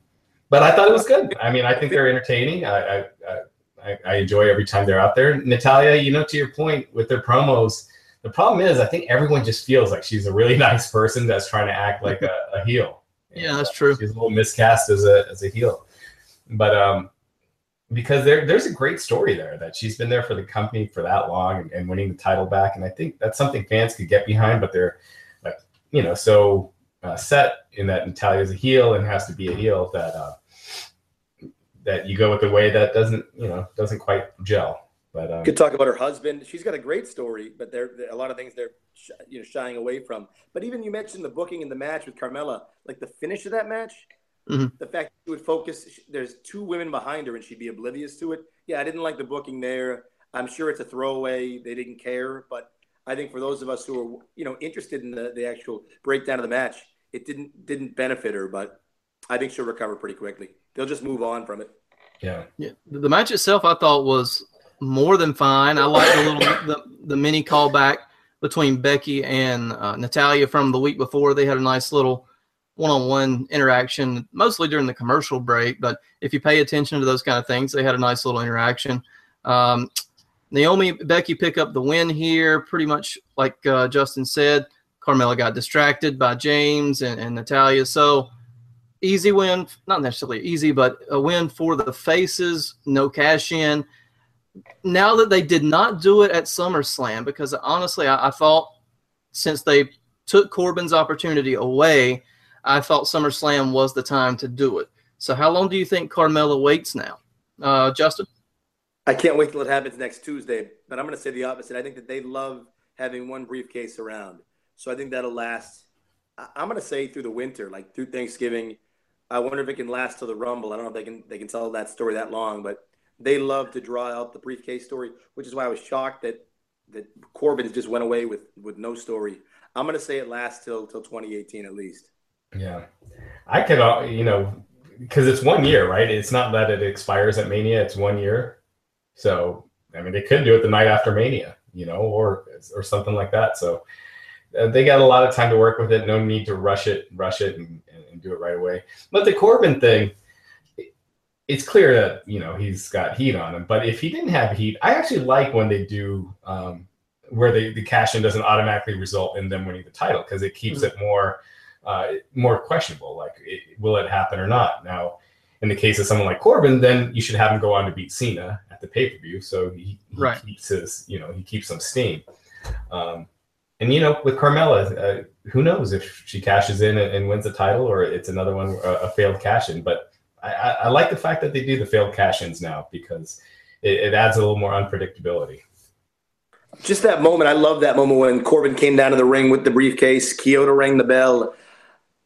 but I thought it was good. I mean, I think they're entertaining. I, I, I, I enjoy every time they're out there. Natalia, you know, to your point with their promos, the problem is I think everyone just feels like she's a really nice person that's trying to act like a, a heel. Yeah, that's true. She's a little miscast as a as a heel. But um, because there there's a great story there that she's been there for the company for that long and, and winning the title back. And I think that's something fans could get behind, but they're, like, you know, so uh, set in that Natalia's a heel and has to be a heel that uh, that you go with the way that doesn't, you know, doesn't quite gel. But, um, could talk about her husband. She's got a great story, but there a lot of things they're sh- you know shying away from. But even you mentioned the booking in the match with Carmella, like the finish of that match, mm-hmm. the fact that she would focus. She, there's two women behind her, and she'd be oblivious to it. Yeah, I didn't like the booking there. I'm sure it's a throwaway. They didn't care, but I think for those of us who are you know interested in the, the actual breakdown of the match, it didn't didn't benefit her. But I think she'll recover pretty quickly. They'll just move on from it. Yeah, yeah. The match itself, I thought was. More than fine. I like the little the, the mini callback between Becky and uh, Natalia from the week before. They had a nice little one-on-one interaction, mostly during the commercial break. But if you pay attention to those kind of things, they had a nice little interaction. Um, Naomi, Becky pick up the win here. Pretty much like uh, Justin said, Carmella got distracted by James and, and Natalia. So easy win, not necessarily easy, but a win for the faces, no cash in. Now that they did not do it at SummerSlam, because honestly, I, I thought since they took Corbin's opportunity away, I thought SummerSlam was the time to do it. So how long do you think Carmella waits now? Uh, Justin? I can't wait till it happens next Tuesday, but I'm going to say the opposite. I think that they love having one briefcase around. So I think that'll last, I'm going to say through the winter, like through Thanksgiving. I wonder if it can last till the Rumble. I don't know if they can, they can tell that story that long, but they love to draw out the briefcase story, which is why I was shocked that, that Corbin just went away with, with no story. I'm going to say it lasts till till twenty eighteen at least. Yeah. I could, you know, because it's one year, right? It's not that it expires at Mania. It's one year. So, I mean, they could do it the night after Mania, you know, or or something like that. So uh, they got a lot of time to work with it. No need to rush it, rush it and, and do it right away. But the Corbin thing, it's clear that, you know, he's got heat on him, but if he didn't have heat, I actually like when they do um, where they, the cash-in doesn't automatically result in them winning the title because it keeps mm-hmm. it more uh, more questionable. Like, it, will it happen or not? Now, in the case of someone like Corbin, then you should have him go on to beat Cena at the pay-per-view, so he, he right. keeps his, you know, he keeps some steam. Um, and, you know, with Carmella, uh, who knows if she cashes in and, and wins the title or it's another one, uh, a failed cash-in, but I, I like the fact that they do the failed cash-ins now because it, it adds a little more unpredictability. Just that moment. I love that moment when Corbin came down to the ring with the briefcase. Kyoto rang the bell.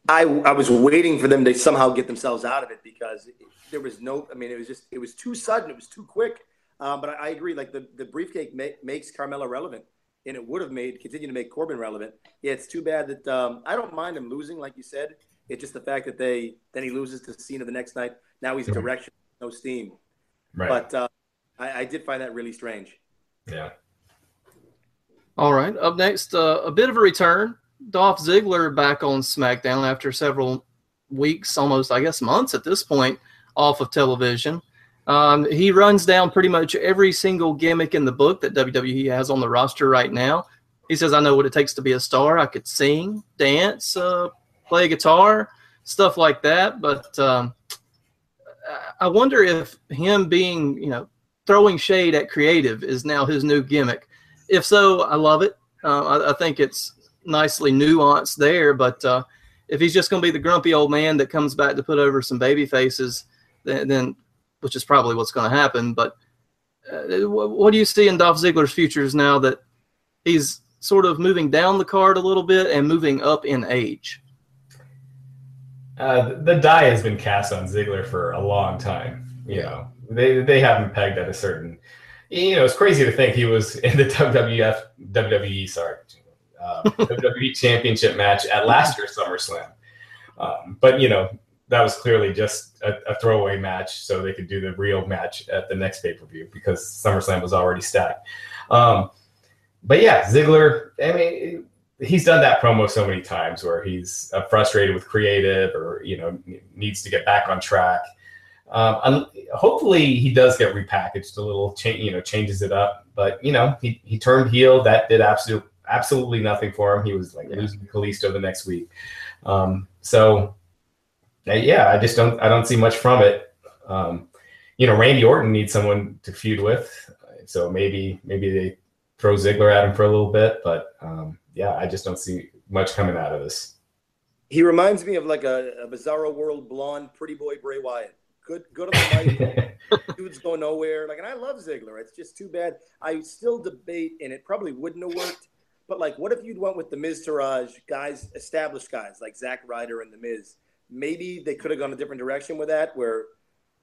I, I was waiting for them to somehow get themselves out of it, because there was no, I mean, it was just, it was too sudden. It was too quick. Uh, but I, I agree. Like the, the briefcase ma- makes Carmella relevant, and it would have made, continue to make Corbin relevant. Yeah, it's too bad that um, I don't mind him losing, like you said. It's just the fact that they, then he loses to Cena the next night. Now he's direction, no steam. Right. But uh, I, I did find that really strange. Yeah. All right. Up next, uh, a bit of a return. Dolph Ziggler back on SmackDown after several weeks, almost, I guess, months at this point, off of television. Um, he runs down pretty much every single gimmick in the book that W W E has on the roster right now. He says, I know what it takes to be a star. I could sing, dance, uh, play guitar, stuff like that. But um, I wonder if him being, you know, throwing shade at creative is now his new gimmick. If so, I love it. Uh, I, I think it's nicely nuanced there. But uh, if he's just going to be the grumpy old man that comes back to put over some baby faces, then, then which is probably what's going to happen. But uh, what do you see in Dolph Ziggler's futures now that he's sort of moving down the card a little bit and moving up in age? Uh, the die has been cast on Ziggler for a long time. You know, they they haven't pegged at a certain. You know, it's crazy to think he was in the W W F W W E sorry, um, W W E Championship match at last year's SummerSlam. Um, but you know, that was clearly just a, a throwaway match, so they could do the real match at the next pay per view because SummerSlam was already stacked. Um, but yeah, Ziggler. I mean. It, He's done that promo so many times where he's uh, frustrated with creative or, you know, needs to get back on track. Um, and hopefully he does get repackaged a little, cha- you know, changes it up. But, you know, he, he turned heel. That did absolute, absolutely nothing for him. He was like yeah. losing to Kalisto the next week. Um, so, uh, yeah, I just don't I don't see much from it. Um, you know, Randy Orton needs someone to feud with. So maybe maybe they throw Ziggler at him for a little bit. But, um yeah, I just don't see much coming out of this. He reminds me of like a, a Bizarro World blonde pretty boy Bray Wyatt. Good, good on the mic. Dudes go nowhere. Like, and I love Ziggler. It's just too bad. I still debate, and it probably wouldn't have worked. But like, what if you'd went with the Miz Taraj guys, established guys like Zack Ryder and the Miz? Maybe they could have gone a different direction with that. Where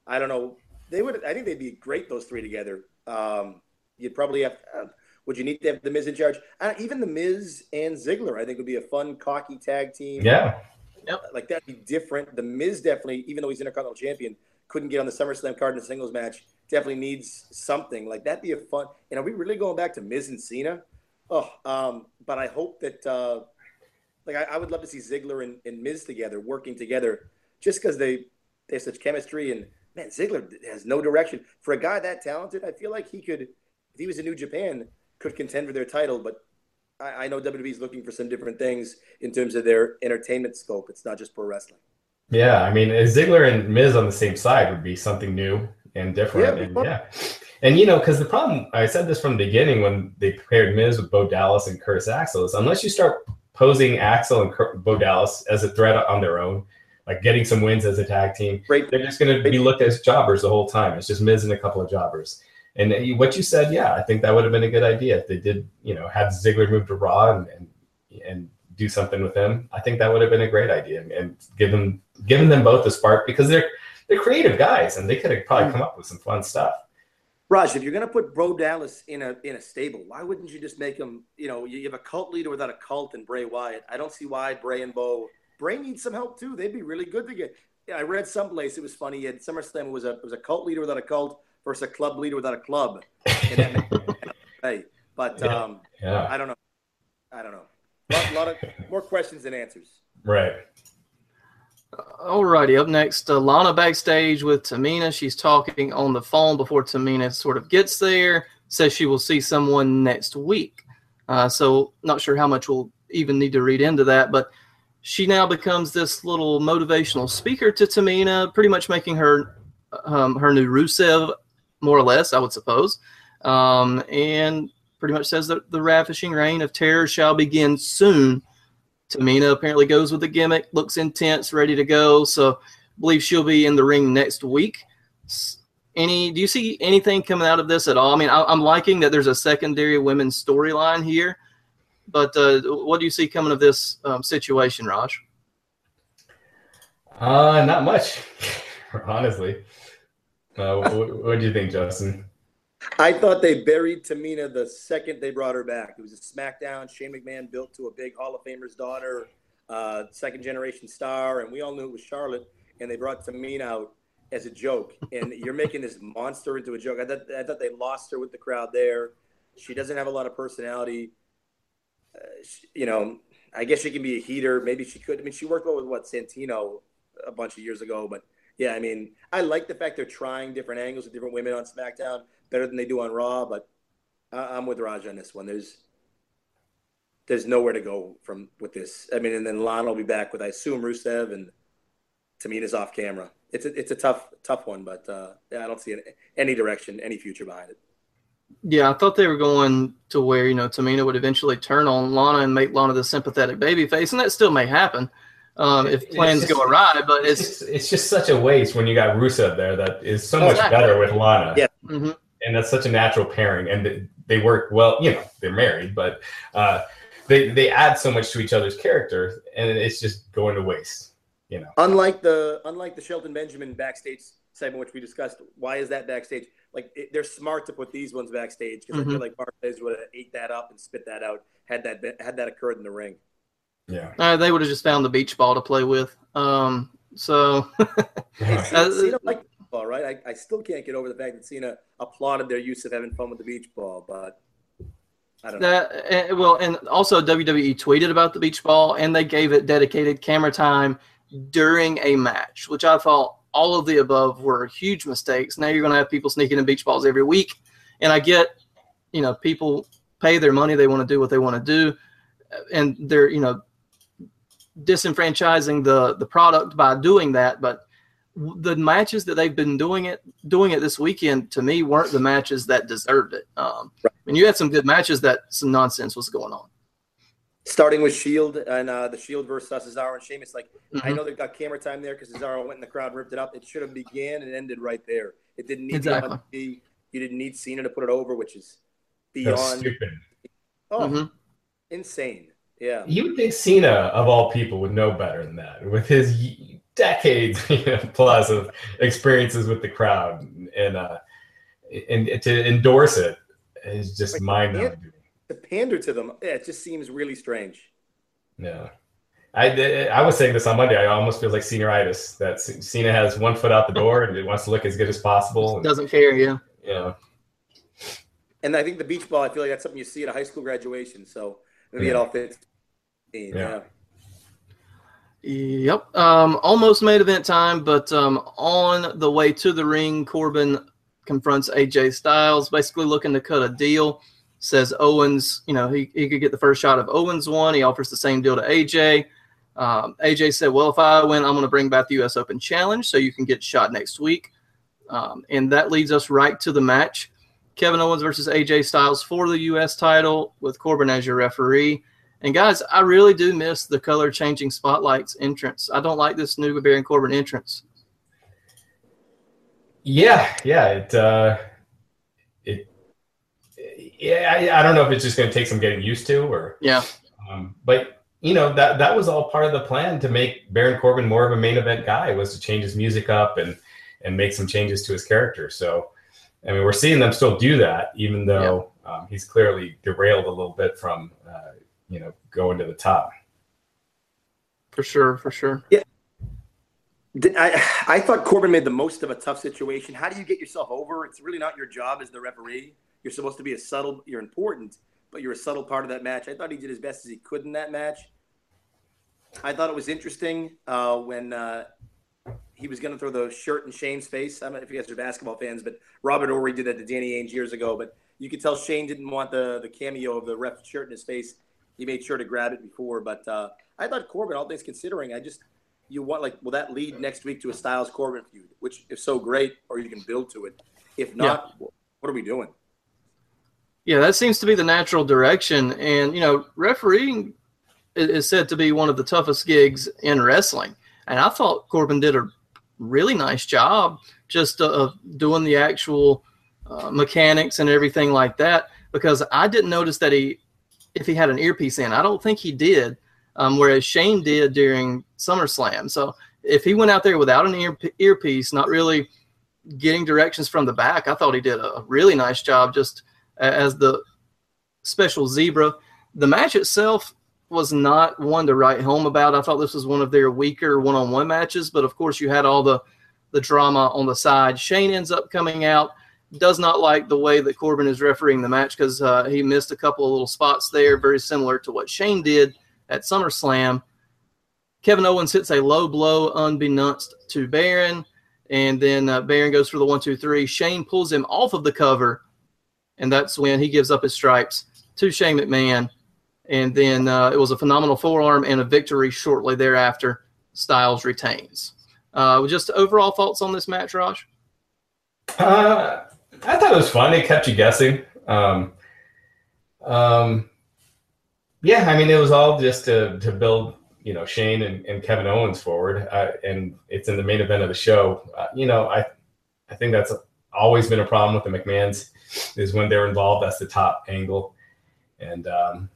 I don't know, they would. I think they'd be great those three together. Um, you'd probably have. Uh, Would you need to have the Miz in charge? Uh, even the Miz and Ziggler, I think, would be a fun, cocky tag team. Yeah. Yep. Like, that'd be different. The Miz definitely, even though he's Intercontinental Champion, couldn't get on the SummerSlam card in a singles match, definitely needs something. Like, that'd be a fun – and are we really going back to Miz and Cena? Oh, um, but I hope that uh, – like, I, I would love to see Ziggler and, and Miz together, working together, just because they, they have such chemistry. And, man, Ziggler has no direction. For a guy that talented, I feel like he could – if he was in New Japan – could contend for their title, but I, I know W W E is looking for some different things in terms of their entertainment scope. It's not just pro wrestling. Yeah, I mean, Ziggler and Miz on the same side would be something new and different. Yeah, and, yeah. and you know, because the problem, I said this from the beginning when they paired Miz with Bo Dallas and Curtis Axel, is unless you start posing Axel and Cur- Bo Dallas as a threat on their own, like getting some wins as a tag team, right. they're just going to be looked at as jobbers the whole time. It's just Miz and a couple of jobbers. And what you said, yeah, I think that would have been a good idea if they did, you know, have Ziggler move to Raw and and, and do something with him. I think that would have been a great idea, and, and give them giving them both the spark, because they're they're creative guys and they could have probably come up with some fun stuff. Raj, if you're gonna put Bo Dallas in a in a stable, why wouldn't you just make him? You know, you have a cult leader without a cult in Bray Wyatt. I don't see why Bray and Bo. Bray needs some help too. They'd be really good to get. I read someplace it was funny at SummerSlam it was a it was a cult leader without a cult versus a club leader without a club. Hey, but um, yeah. I don't know. I don't know. A lot, lot of more questions than answers. Right. All righty. Up next, uh, Lana backstage with Tamina. She's talking on the phone before Tamina sort of gets there. Says she will see someone next week. Uh, so not sure how much we'll even need to read into that, but she now becomes this little motivational speaker to Tamina, pretty much making her um, her new Rusev, more or less, I would suppose, um, and pretty much says that the ravishing reign of terror shall begin soon. Tamina apparently goes with the gimmick, looks intense, ready to go, so I believe she'll be in the ring next week. Any, do you see anything coming out of this at all? I mean, I, I'm liking that there's a secondary women's storyline here, but uh, what do you see coming of this um, situation, Raj? Uh, not much, honestly. Uh, what, what do you think, Justin? I thought they buried Tamina the second they brought her back. It was a SmackDown. Shane McMahon built to a big Hall of Famer's daughter, uh, second-generation star, and we all knew it was Charlotte, and they brought Tamina out as a joke. And you're making this monster into a joke. I thought, I thought they lost her with the crowd there. She doesn't have a lot of personality. Uh, she, you know, I guess she can be a heater. Maybe she could. I mean, she worked well with, what, Santino a bunch of years ago. But, yeah, I mean, I like the fact they're trying different angles with different women on SmackDown, better than they do on Raw, but I'm with Raj on this one. There's there's nowhere to go from with this. I mean, and then Lana will be back with, I assume, Rusev, and Tamina's off camera. It's a, it's a tough tough one, but uh, I don't see any direction, any future behind it. Yeah, I thought they were going to where, you know, Tamina would eventually turn on Lana and make Lana the sympathetic babyface, and that still may happen um, if plans just, go awry. But it's, it's, it's just such a waste when you got Rusev there that is so much exactly. better with Lana. Yeah. Mm-hmm. And that's such a natural pairing, and they work well. You know, they're married, but uh, they they add so much to each other's character, and it's just going to waste. You know, unlike the unlike the Shelton Benjamin backstage segment, which we discussed. Why is that backstage? Like it, they're smart to put these ones backstage because mm-hmm. I feel like Barclays would have ate that up and spit that out had that been, had that occurred in the ring. Yeah, uh, they would have just found the beach ball to play with. Um, so Cena liked the ball, right? I, I still can't get over the fact that Cena applauded their use of having fun with the beach ball, but I don't that, know. And, well, and also W W E tweeted about the beach ball, and they gave it dedicated camera time during a match, which I thought all of the above were huge mistakes. Now you're going to have people sneaking in beach balls every week, and I get, you know, people pay their money, they want to do what they want to do, and they're, you know, disenfranchising the the product by doing that, but the matches that they've been doing it doing it this weekend, to me, weren't the matches that deserved it. Um, right. I mean, you had some good matches that some nonsense was going on. Starting with Shield and uh, the Shield versus Cesaro and Sheamus. Like, mm-hmm. I know they got camera time there because Cesaro went and the crowd ripped it up. It should have began and ended right there. It didn't need exactly. to be. You didn't need Cena to put it over, which is beyond. Stupid. Oh, mm-hmm. insane. Yeah. You would think Cena, of all people, would know better than that with his decades you know, plus of experiences with the crowd, and uh, and to endorse it is just like mind-numbing. To pander to them, yeah, it just seems really strange. Yeah, I I was saying this on Monday. I almost feel like senioritis. That Cena has one foot out the door and it wants to look as good as possible. And, doesn't care, yeah. You know. And I think the beach ball. I feel like that's something you see at a high school graduation. So maybe yeah. it all fits. Yeah. yeah. Yep. Um, almost main event time, but um, on the way to the ring, Corbin confronts A J Styles, basically looking to cut a deal. Says Owens, you know, he, he could get the first shot of Owens one. He offers the same deal to A J. Um, A J said, well, if I win, I'm going to bring back the U S Open Challenge so you can get shot next week. Um, and that leads us right to the match. Kevin Owens versus A J Styles for the U S title with Corbin as your referee. And, guys, I really do miss the color-changing spotlights entrance. I don't like this new Baron Corbin entrance. Yeah, yeah. It, uh, it, yeah. I, I don't know if it's just going to take some getting used to. or Yeah. Um, but, you know, that that was all part of the plan to make Baron Corbin more of a main event guy, was to change his music up and, and make some changes to his character. So, I mean, we're seeing them still do that, even though yeah. um, he's clearly derailed a little bit from uh, – you know, going to the top. For sure, for sure. Yeah. I, I thought Corbin made the most of a tough situation. How do you get yourself over? It's really not your job as the referee. You're supposed to be a subtle, you're important, but you're a subtle part of that match. I thought he did as best as he could in that match. I thought it was interesting uh, when uh, he was going to throw the shirt in Shane's face. I don't know if you guys are basketball fans, but Robert Ory did that to Danny Ainge years ago. But you could tell Shane didn't want the, the cameo of the ref shirt in his face. He made sure to grab it before, but uh, I thought Corbin, all things considering, I just you want like will that lead next week to a Styles Corbin feud, which if so great, or you can build to it. If not, yeah. what are we doing? Yeah, that seems to be the natural direction, and you know, refereeing is said to be one of the toughest gigs in wrestling, and I thought Corbin did a really nice job just of doing the actual uh, mechanics and everything like that, because I didn't notice that he. If he had an earpiece in. I don't think he did, um, whereas Shane did during SummerSlam. So if he went out there without an ear, earpiece, not really getting directions from the back, I thought he did a really nice job just as the special zebra. The match itself was not one to write home about. I thought this was one of their weaker one-on-one matches, but of course you had all the, the drama on the side. Shane ends up coming out, does not like the way that Corbin is refereeing the match because uh, he missed a couple of little spots there, very similar to what Shane did at SummerSlam. Kevin Owens hits a low blow unbeknownst to Baron, and then uh, Baron goes for the one, two, three. Shane pulls him off of the cover, and that's when he gives up his stripes to Shane McMahon. And then uh, it was a phenomenal forearm and a victory shortly thereafter. Styles retains. Uh, just overall thoughts on this match, Raj? Uh, I thought it was fun. It kept you guessing. Um, um, yeah, I mean, it was all just to, to build, you know, Shane and, and Kevin Owens forward. Uh, and it's in the main event of the show. Uh, you know, I I think that's always been a problem with the McMahons is when they're involved, that's the top angle. And, um,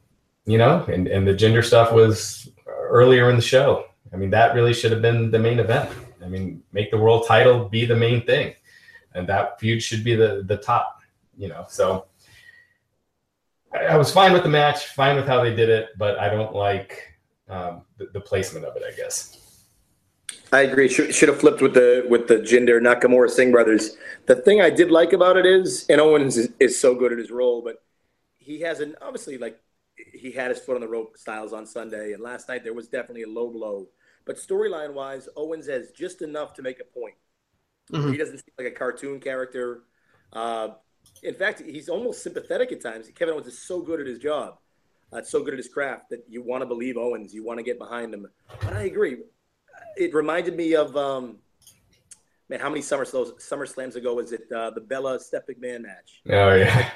you know, and, and the gender stuff was earlier in the show. I mean, that really should have been the main event. I mean, make the world title be the main thing. And that feud should be the, the top, you know. So I, I was fine with the match, fine with how they did it, but I don't like um, the, the placement of it, I guess. I agree. Should, should have flipped with the with the Jinder Nakamura Singh Brothers. The thing I did like about it is, and Owens is, is so good at his role, but he has an obviously like he had his foot on the rope Styles on Sunday, and last night there was definitely a low blow. But storyline wise, Owens has just enough to make a point. Mm-hmm. He doesn't seem like a cartoon character. Uh, in fact, he's almost sympathetic at times. Kevin Owens is so good at his job, uh, so good at his craft that you want to believe Owens, you want to get behind him. But I agree. It reminded me of, um, man, how many Summer SummerSlams ago was it? Uh, the Bella Steph McMahon match. Oh, yeah.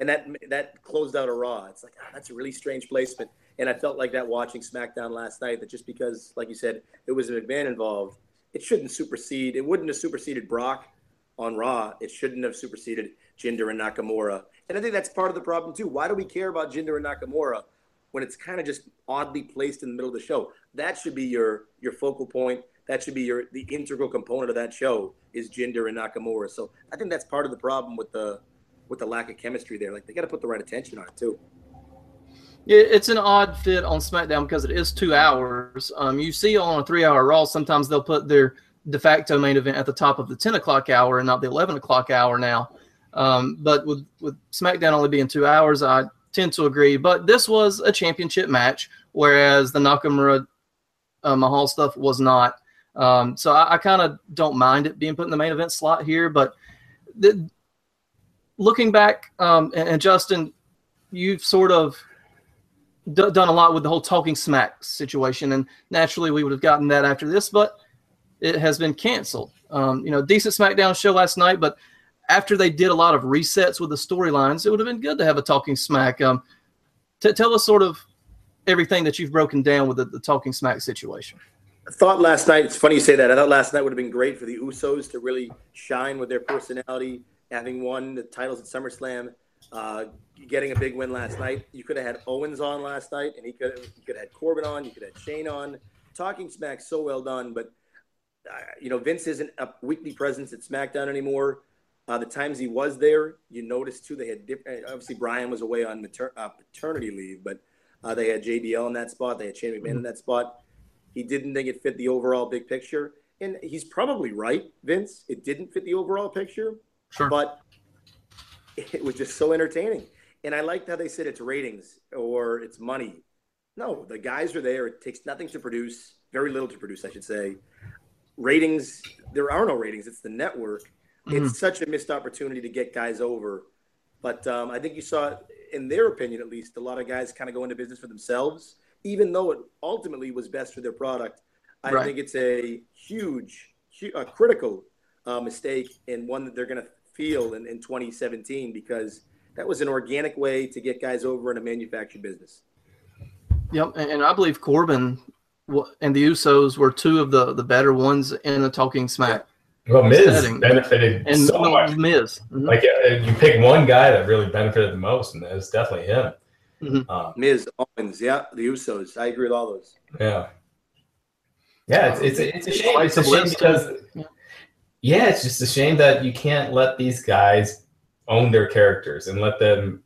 And that that closed out a Raw. It's like, oh, that's a really strange placement. And I felt like that watching SmackDown last night, that just because, like you said, it was McMahon involved, it shouldn't supersede. It wouldn't have superseded Brock on Raw. It shouldn't have superseded Jinder and Nakamura. And I think that's part of the problem, too. Why do we care about Jinder and Nakamura when it's kind of just oddly placed in the middle of the show? That should be your your focal point. That should be your the integral component of that show is Jinder and Nakamura. So I think that's part of the problem with the with the lack of chemistry there. Like, they got to put the right attention on it, too. Yeah, it's an odd fit on SmackDown because it is two hours. Um, you see on a three-hour Raw, sometimes they'll put their de facto main event at the top of the ten o'clock hour and not the eleven o'clock hour now. Um, but with, with SmackDown only being two hours, I tend to agree. But this was a championship match, whereas the Nakamura uh, Mahal stuff was not. Um, so I, I kind of don't mind it being put in the main event slot here. But the, looking back, um, and, and Justin, you've sort of – done a lot with the whole talking smack situation, and naturally we would have gotten that after this, but it has been canceled. Um, you know, decent SmackDown show last night, but after they did a lot of resets with the storylines, it would have been good to have a talking smack. Um, t- tell us sort of everything that you've broken down with the, the talking smack situation. I thought last night, it's funny you say that, I thought last night would have been great for the Usos to really shine with their personality, having won the titles at SummerSlam, Uh, getting a big win last night. You could have had Owens on last night, and he could have, you could have had Corbin on. You could have had Shane on. Talking smack, so well done. But, uh, you know, Vince isn't a weekly presence at SmackDown anymore. Uh, the times he was there, you noticed, too, they had different – obviously, Bryan was away on mater- uh, paternity leave, but uh, they had J B L in that spot. They had Shane McMahon in that spot. He didn't think it fit the overall big picture. And he's probably right, Vince. It didn't fit the overall picture. Sure. But – it was just so entertaining. And I liked how they said it's ratings or it's money. No, the guys are there. It takes nothing to produce, very little to produce, I should say. Ratings, there are no ratings. It's the network. Mm-hmm. It's such a missed opportunity to get guys over. But um, I think you saw, in their opinion at least, a lot of guys kind of go into business for themselves, even though it ultimately was best for their product. I right. think it's a huge, huge a critical uh, mistake, and one that they're going to – feel in, in twenty seventeen, because that was an organic way to get guys over in a manufactured business. Yep, and, and I believe Corbin and the Usos were two of the, the better ones in a talking smack. Well, Miz setting. benefited and so much. Miz. Mm-hmm. Like, you pick one guy that really benefited the most, and it was definitely him. Mm-hmm. Um, Miz, Owens, yeah, the Usos. I agree with all those. Yeah. Yeah, it's it's a, it's a shame. It's a shame because yeah, it's just a shame that you can't let these guys own their characters and let them,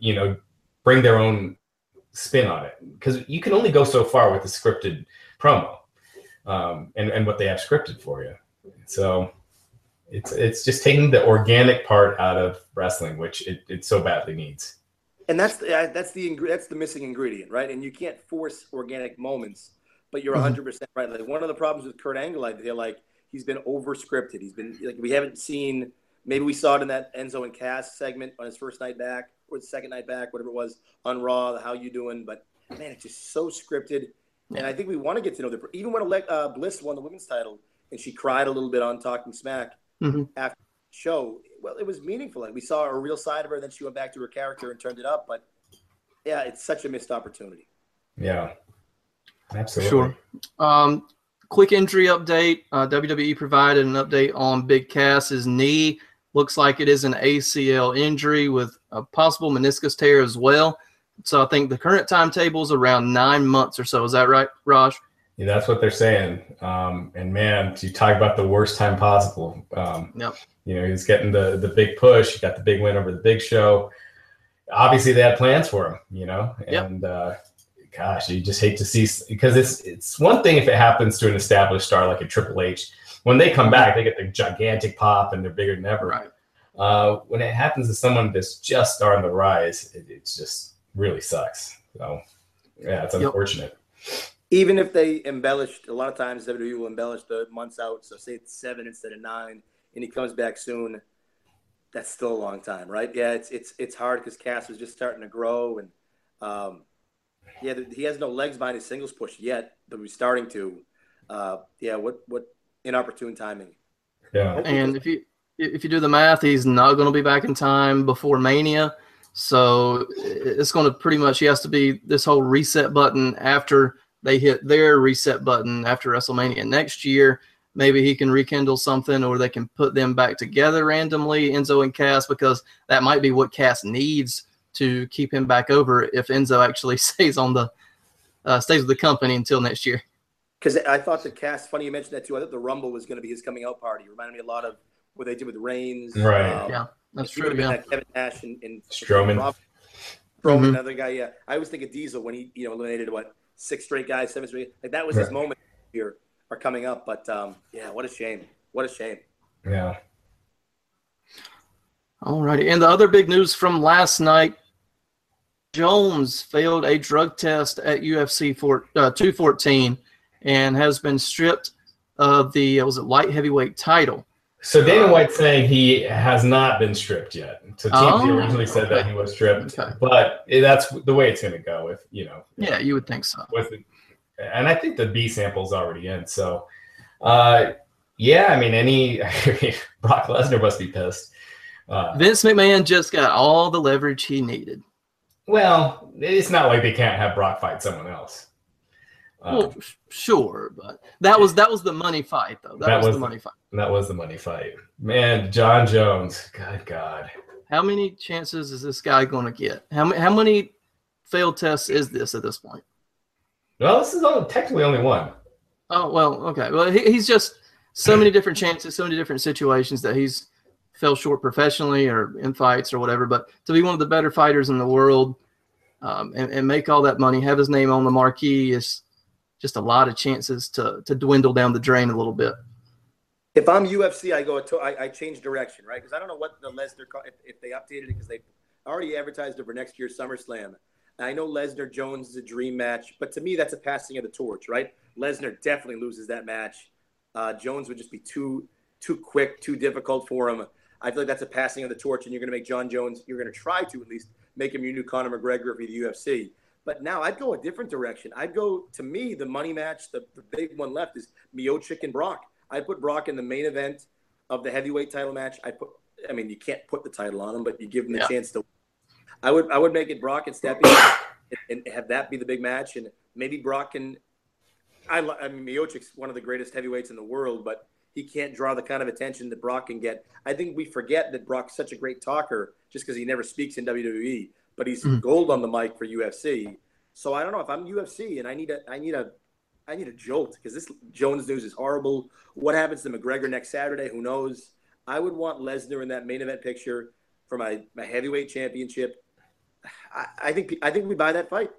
you know, bring their own spin on it, because you can only go so far with the scripted promo um, and and what they have scripted for you. So it's it's just taking the organic part out of wrestling, which it, it so badly needs. And that's the, uh, that's the that's the missing ingredient, right? And you can't force organic moments. But you're one hundred percent right. Like, one of the problems with Kurt Angle, like, they're like, he's been over-scripted. He's been, like, we haven't seen, maybe we saw it in that Enzo and Cass segment on his first night back, or the second night back, whatever it was, on Raw, the how you doing. But, man, it's just so scripted. And I think we want to get to know the, even when Alec, uh, Bliss won the women's title, and she cried a little bit on Talking Smack mm-hmm. after the show, well, it was meaningful. Like, we saw a real side of her, and then she went back to her character and turned it up. But, yeah, it's such a missed opportunity. Yeah. Absolutely. Sure. Um, quick injury update. Uh, W W E provided an update on Big Cass's knee. Looks like it is an A C L injury with a possible meniscus tear as well. So I think the current timetable is around nine months or so. Is that right, Raj? Yeah, that's what they're saying. Um, and, man, you talk about the worst time possible. Um, yep. You know, he's getting the, the big push. He got the big win over the Big Show. Obviously, they had plans for him, you know. And, yep. uh Gosh, you just hate to see, because it's it's one thing if it happens to an established star like a Triple H. When they come back, they get their gigantic pop and they're bigger than ever. Right. Uh, when it happens to someone that's just on the rise, it, it just really sucks. So, yeah, it's unfortunate. Yep. Even if they embellished, a lot of times W W E will embellish the months out. So say it's seven instead of nine, and he comes back soon. That's still a long time, right? Yeah, it's it's it's hard because Cass was just starting to grow and. Um, Yeah, he has no legs behind his singles push yet, but we're starting to. Uh, yeah, what what inopportune timing. Yeah, and if you if you do the math, he's not going to be back in time before Mania, so it's going to pretty much he has to be this whole reset button after they hit their reset button after WrestleMania next year. Maybe he can rekindle something, or they can put them back together randomly, Enzo and Cass, because that might be what Cass needs to keep him back over if Enzo actually stays on the uh, stays with the company until next year. Because I thought the cast, funny you mentioned that too, I thought the Rumble was going to be his coming out party. It reminded me a lot of what they did with Reigns. Right. Um, yeah, that's true. Yeah. That Kevin Nash and, and Strowman. Rob, Strowman, mm-hmm. another guy, yeah. I always think of Diesel when he you know eliminated, what, six straight guys, seven straight. Like, that was right. His moment here are coming up. But, um, yeah, what a shame. What a shame. Yeah. All righty. And the other big news from last night, Jones failed a drug test at U F C for, uh, two fourteen and has been stripped of the, was it light heavyweight title? So Dana White's saying he has not been stripped yet. So T M Z oh, originally said okay. that he was stripped, okay. but that's the way it's going to go. If you know, yeah, you would think so. With the, and I think the B sample's already in. So, uh, yeah, I mean, any Brock Lesnar must be pissed. Uh, Vince McMahon just got all the leverage he needed. Well, it's not like they can't have Brock fight someone else. Um, well, sure, but that was that was the money fight, though. That, that was, was the money fight. That was the money fight. Man, Jon Jones, God, God. How many chances is this guy going to get? How, how many failed tests is this at this point? Well, this is only, technically only one. Oh, well, okay. Well, he, he's just so many different chances, so many different situations that he's fell short professionally or in fights or whatever, but to be one of the better fighters in the world um, and, and make all that money, have his name on the marquee is just a lot of chances to to dwindle down the drain a little bit. If I'm U F C, I go to, I, I change direction, right? Because I don't know what the Lesnar if, if they updated it, because they already advertised it for next year's SummerSlam. I know Lesnar Jones is a dream match, but to me that's a passing of the torch, right? Lesnar definitely loses that match. Uh, Jones would just be too too quick, too difficult for him. I feel like that's a passing of the torch, and you're going to make Jon Jones, you're going to try to at least make him your new Conor McGregor for the U F C. But now I'd go a different direction. I'd go, to me, the money match, the, the big one left is Miocic and Brock. I'd put Brock in the main event of the heavyweight title match. I put, I mean, you can't put the title on him, but you give him the yeah. chance to. I would I would make it Brock and Steppy and, and have that be the big match, and maybe Brock can – I mean, Miocic's one of the greatest heavyweights in the world, but – he can't draw the kind of attention that Brock can get. I think we forget that Brock's such a great talker just because he never speaks in W W E, but he's mm. gold on the mic for U F C. So I don't know if I'm U F C and I need a I need a I need a jolt because this Jones news is horrible. What happens to McGregor next Saturday? Who knows? I would want Lesnar in that main event picture for my, my heavyweight championship. I, I think I think we buy that fight.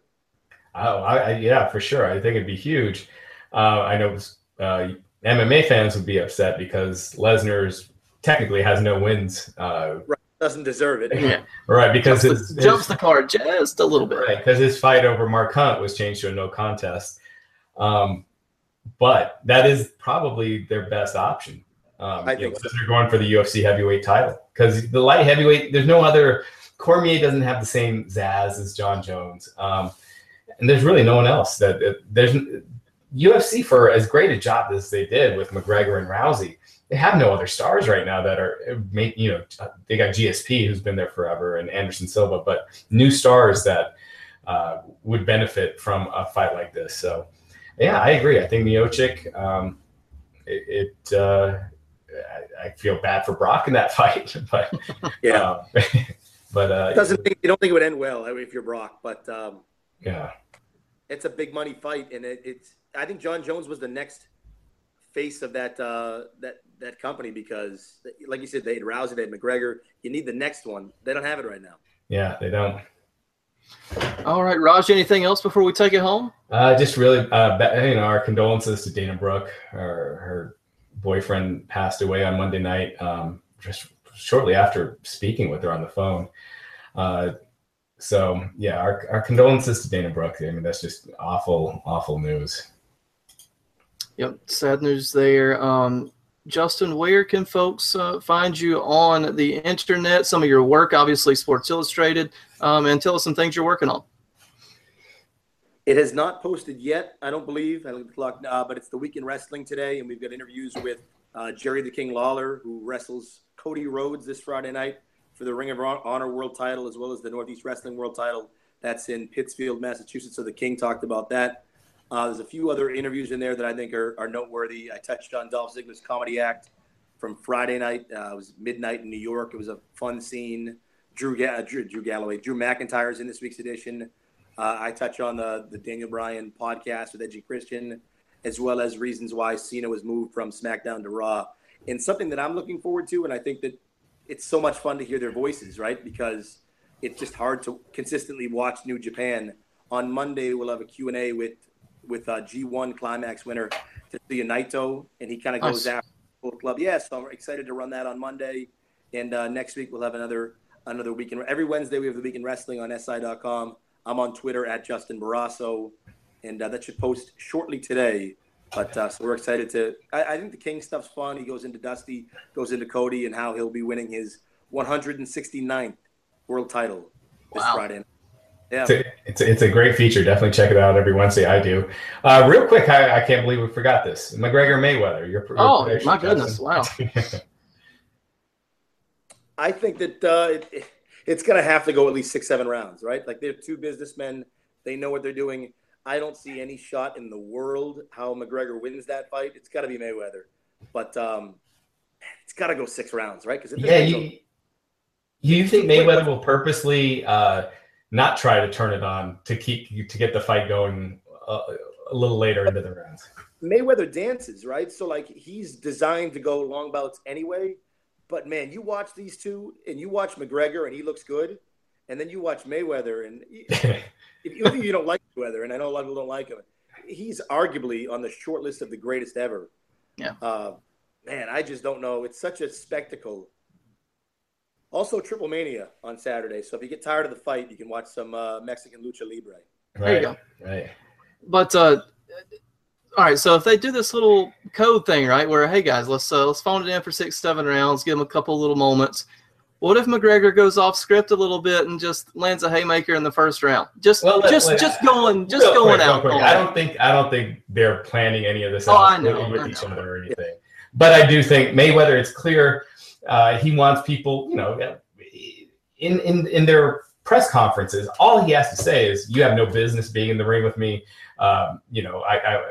Oh, I, I, yeah, for sure. I think it'd be huge. Uh, I know uh, M M A fans would be upset because Lesnar's technically has no wins. Uh, right. Doesn't deserve it. Yeah. Right, because jumps, his, the, his, jumps the card just a little bit. Right, because his fight over Mark Hunt was changed to a no contest. Um, but that is probably their best option. Um, I think know, so. They're going for the U F C heavyweight title because the light heavyweight, there's no other. Cormier doesn't have the same zazz as Jon Jones, um, and there's really no one else. That uh, there's U F C for as great a job as they did with McGregor and Rousey. They have no other stars right now that are, you know, they got G S P who's been there forever and Anderson Silva, but new stars that uh, would benefit from a fight like this. So, yeah, I agree. I think Miocic, um, it, it uh, I, I feel bad for Brock in that fight, but yeah, um, but uh, it doesn't think, you don't think it would end well if you're Brock, but um, yeah, it's a big money fight, and it, it's I think Jon Jones was the next face of that uh, that. that company because, like you said, they had Rousey, they had McGregor. You need the next one. They don't have it right now. Yeah, they don't. All right, Raj, anything else before we take it home? Uh, just really, uh, you know, our condolences to Dana Brooke. Her, her boyfriend passed away on Monday night, um, just shortly after speaking with her on the phone. Uh, so, yeah, our, our condolences to Dana Brooke. I mean, that's just awful, awful news. Yep, sad news there. Um, Justin, where can folks uh, find you on the internet? Some of your work, obviously Sports Illustrated, um, and tell us some things you're working on. It has not posted yet, I don't believe. I look at the clock, uh, but it's The Week in Wrestling today, and we've got interviews with uh, Jerry the King Lawler, who wrestles Cody Rhodes this Friday night for the Ring of Honor World Title as well as the Northeast Wrestling World Title. That's in Pittsfield, Massachusetts. So the King talked about that. Uh, there's a few other interviews in there that I think are, are noteworthy. I touched on Dolph Ziggler's comedy act from Friday night. Uh, it was midnight in New York. It was a fun scene. Drew, Ga- Drew, Drew Galloway, Drew McIntyre is in this week's edition. Uh, I touch on the, the Daniel Bryan podcast with Edgy Christian, as well as reasons why Cena was moved from SmackDown to Raw. And something that I'm looking forward to, and I think that it's so much fun to hear their voices, right? Because it's just hard to consistently watch New Japan. On Monday, we'll have a Q and A with with uh, G one Climax winner Tetsuya Naito, and he kind of goes nice. After the club. Yeah, so I'm excited to run that on Monday. And uh, next week we'll have another another weekend. Every Wednesday we have the Weekend Wrestling on S I dot com. I'm on Twitter at Justin Barrasso, and uh, that should post shortly today. But uh, so we're excited to I, I think the King stuff's fun. He goes into Dusty, goes into Cody, and how he'll be winning his one hundred sixty-ninth world title this wow. Friday night. Yeah. It's, a, it's, a, it's a great feature. Definitely check it out every Wednesday. I do. Uh, real quick, I, I can't believe we forgot this. McGregor Mayweather. Your, your oh, my goodness. Justin. Wow. I think that uh, it, it's going to have to go at least six, seven rounds, right? Like, they're two businessmen. They know what they're doing. I don't see any shot in the world how McGregor wins that fight. It's got to be Mayweather. But um, it's got to go six rounds, right? Because yeah, you, go, you think Mayweather will purposely uh, – not try to turn it on to keep to get the fight going a, a little later into the rounds. Mayweather dances, right? So like he's designed to go long bouts anyway. But man, you watch these two, and you watch McGregor, and he looks good, and then you watch Mayweather, and if you, you don't like Mayweather, and I know a lot of people don't like him, he's arguably on the short list of the greatest ever. Yeah. Uh, man, I just don't know. It's such a spectacle. Also, Triple Mania on Saturday. So if you get tired of the fight, you can watch some uh, Mexican Lucha Libre. Right, there you go. Right. But uh, all right, so if they do this little code thing, right, where hey guys, let's uh, let's phone it in for six, seven rounds, give them a couple little moments. What if McGregor goes off script a little bit and just lands a haymaker in the first round? Just, well, just, well, just going, just well, going well, out. Well, well, I don't think, I don't think they're planning any of this oh, out I know, with I each know. other or anything. Yeah. But I do think Mayweather, it's clear. Uh, he wants people, you know, in, in in their press conferences, all he has to say is, you have no business being in the ring with me. Um, you know, I, I,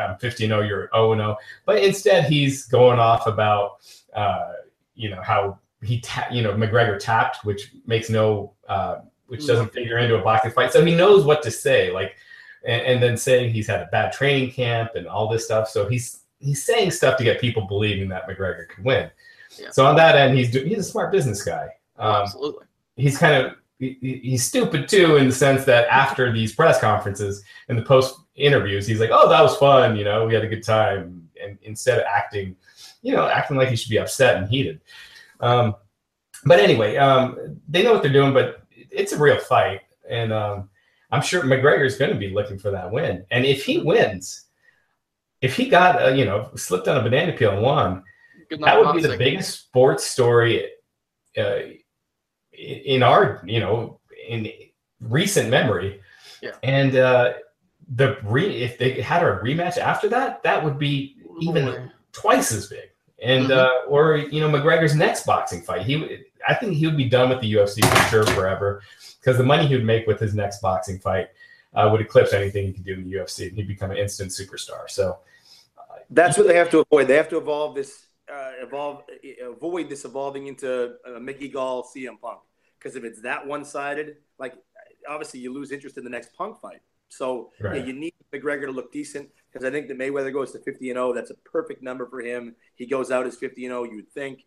I'm fifteen oh, you're oh and oh. But instead, he's going off about, uh, you know, how he, ta- you know, McGregor tapped, which makes no, uh, which doesn't figure into a boxing fight. So he knows what to say. Like, and, and then saying he's had a bad training camp and all this stuff. So he's he's saying stuff to get people believing that McGregor could win. Yeah. So on that end, he's do, he's a smart business guy. Um, Absolutely. He's kind of he, he's stupid too in the sense that after these press conferences and the post interviews, he's like, "Oh, that was fun. You know, we had a good time." And instead of acting, you know, acting like he should be upset and heated. Um, but anyway, um, they know what they're doing, but it's a real fight. And um, I'm sure McGregor's going to be looking for that win. And if he wins, if he got, uh, you know, slipped on a banana peel and won, that would be the biggest sports story uh, in our, you know, in recent memory. Yeah. And uh, the re- if they had a rematch after that, that would be even twice as big. And mm-hmm. uh, or, you know, McGregor's next boxing fight, he I think he would be done with the U F C for sure forever, because the money he would make with his next boxing fight uh, would eclipse anything he could do in the U F C. He'd become an instant superstar. So uh, that's what they have to avoid. They have to evolve this, uh, evolve, avoid this evolving into uh, Mickey Gall, C M Punk. Because if it's that one-sided, like obviously you lose interest in the next Punk fight. So right. yeah, you need McGregor to look decent, because I think that Mayweather goes to fifty and oh. That's a perfect number for him. He goes out as fifty and oh, you would think.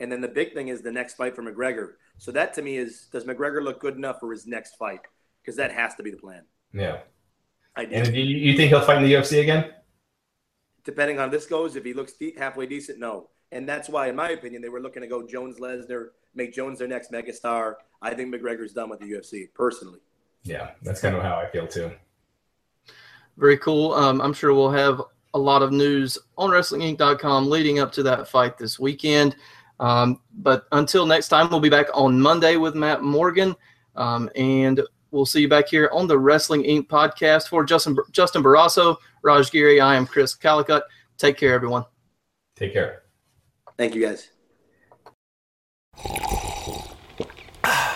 And then the big thing is the next fight for McGregor. So that to me is, does McGregor look good enough for his next fight? Because that has to be the plan. Yeah. I do. And do you, you think he'll fight in the U F C again? Depending on how this goes, if he looks de- halfway decent, no. And that's why, in my opinion, they were looking to go Jones Lesnar, make Jones their next megastar. I think McGregor's done with the U F C, personally. Yeah, that's kind of how I feel too. Very cool. Um, I'm sure we'll have a lot of news on Wrestling Inc dot com leading up to that fight this weekend. Um, but until next time, we'll be back on Monday with Matt Morgan. Um, and we'll see you back here on the Wrestling Incorporated podcast. For Justin, Justin Barrasso, Raj Geary, I am Chris Calicutt. Take care, everyone. Take care. Thank you, guys.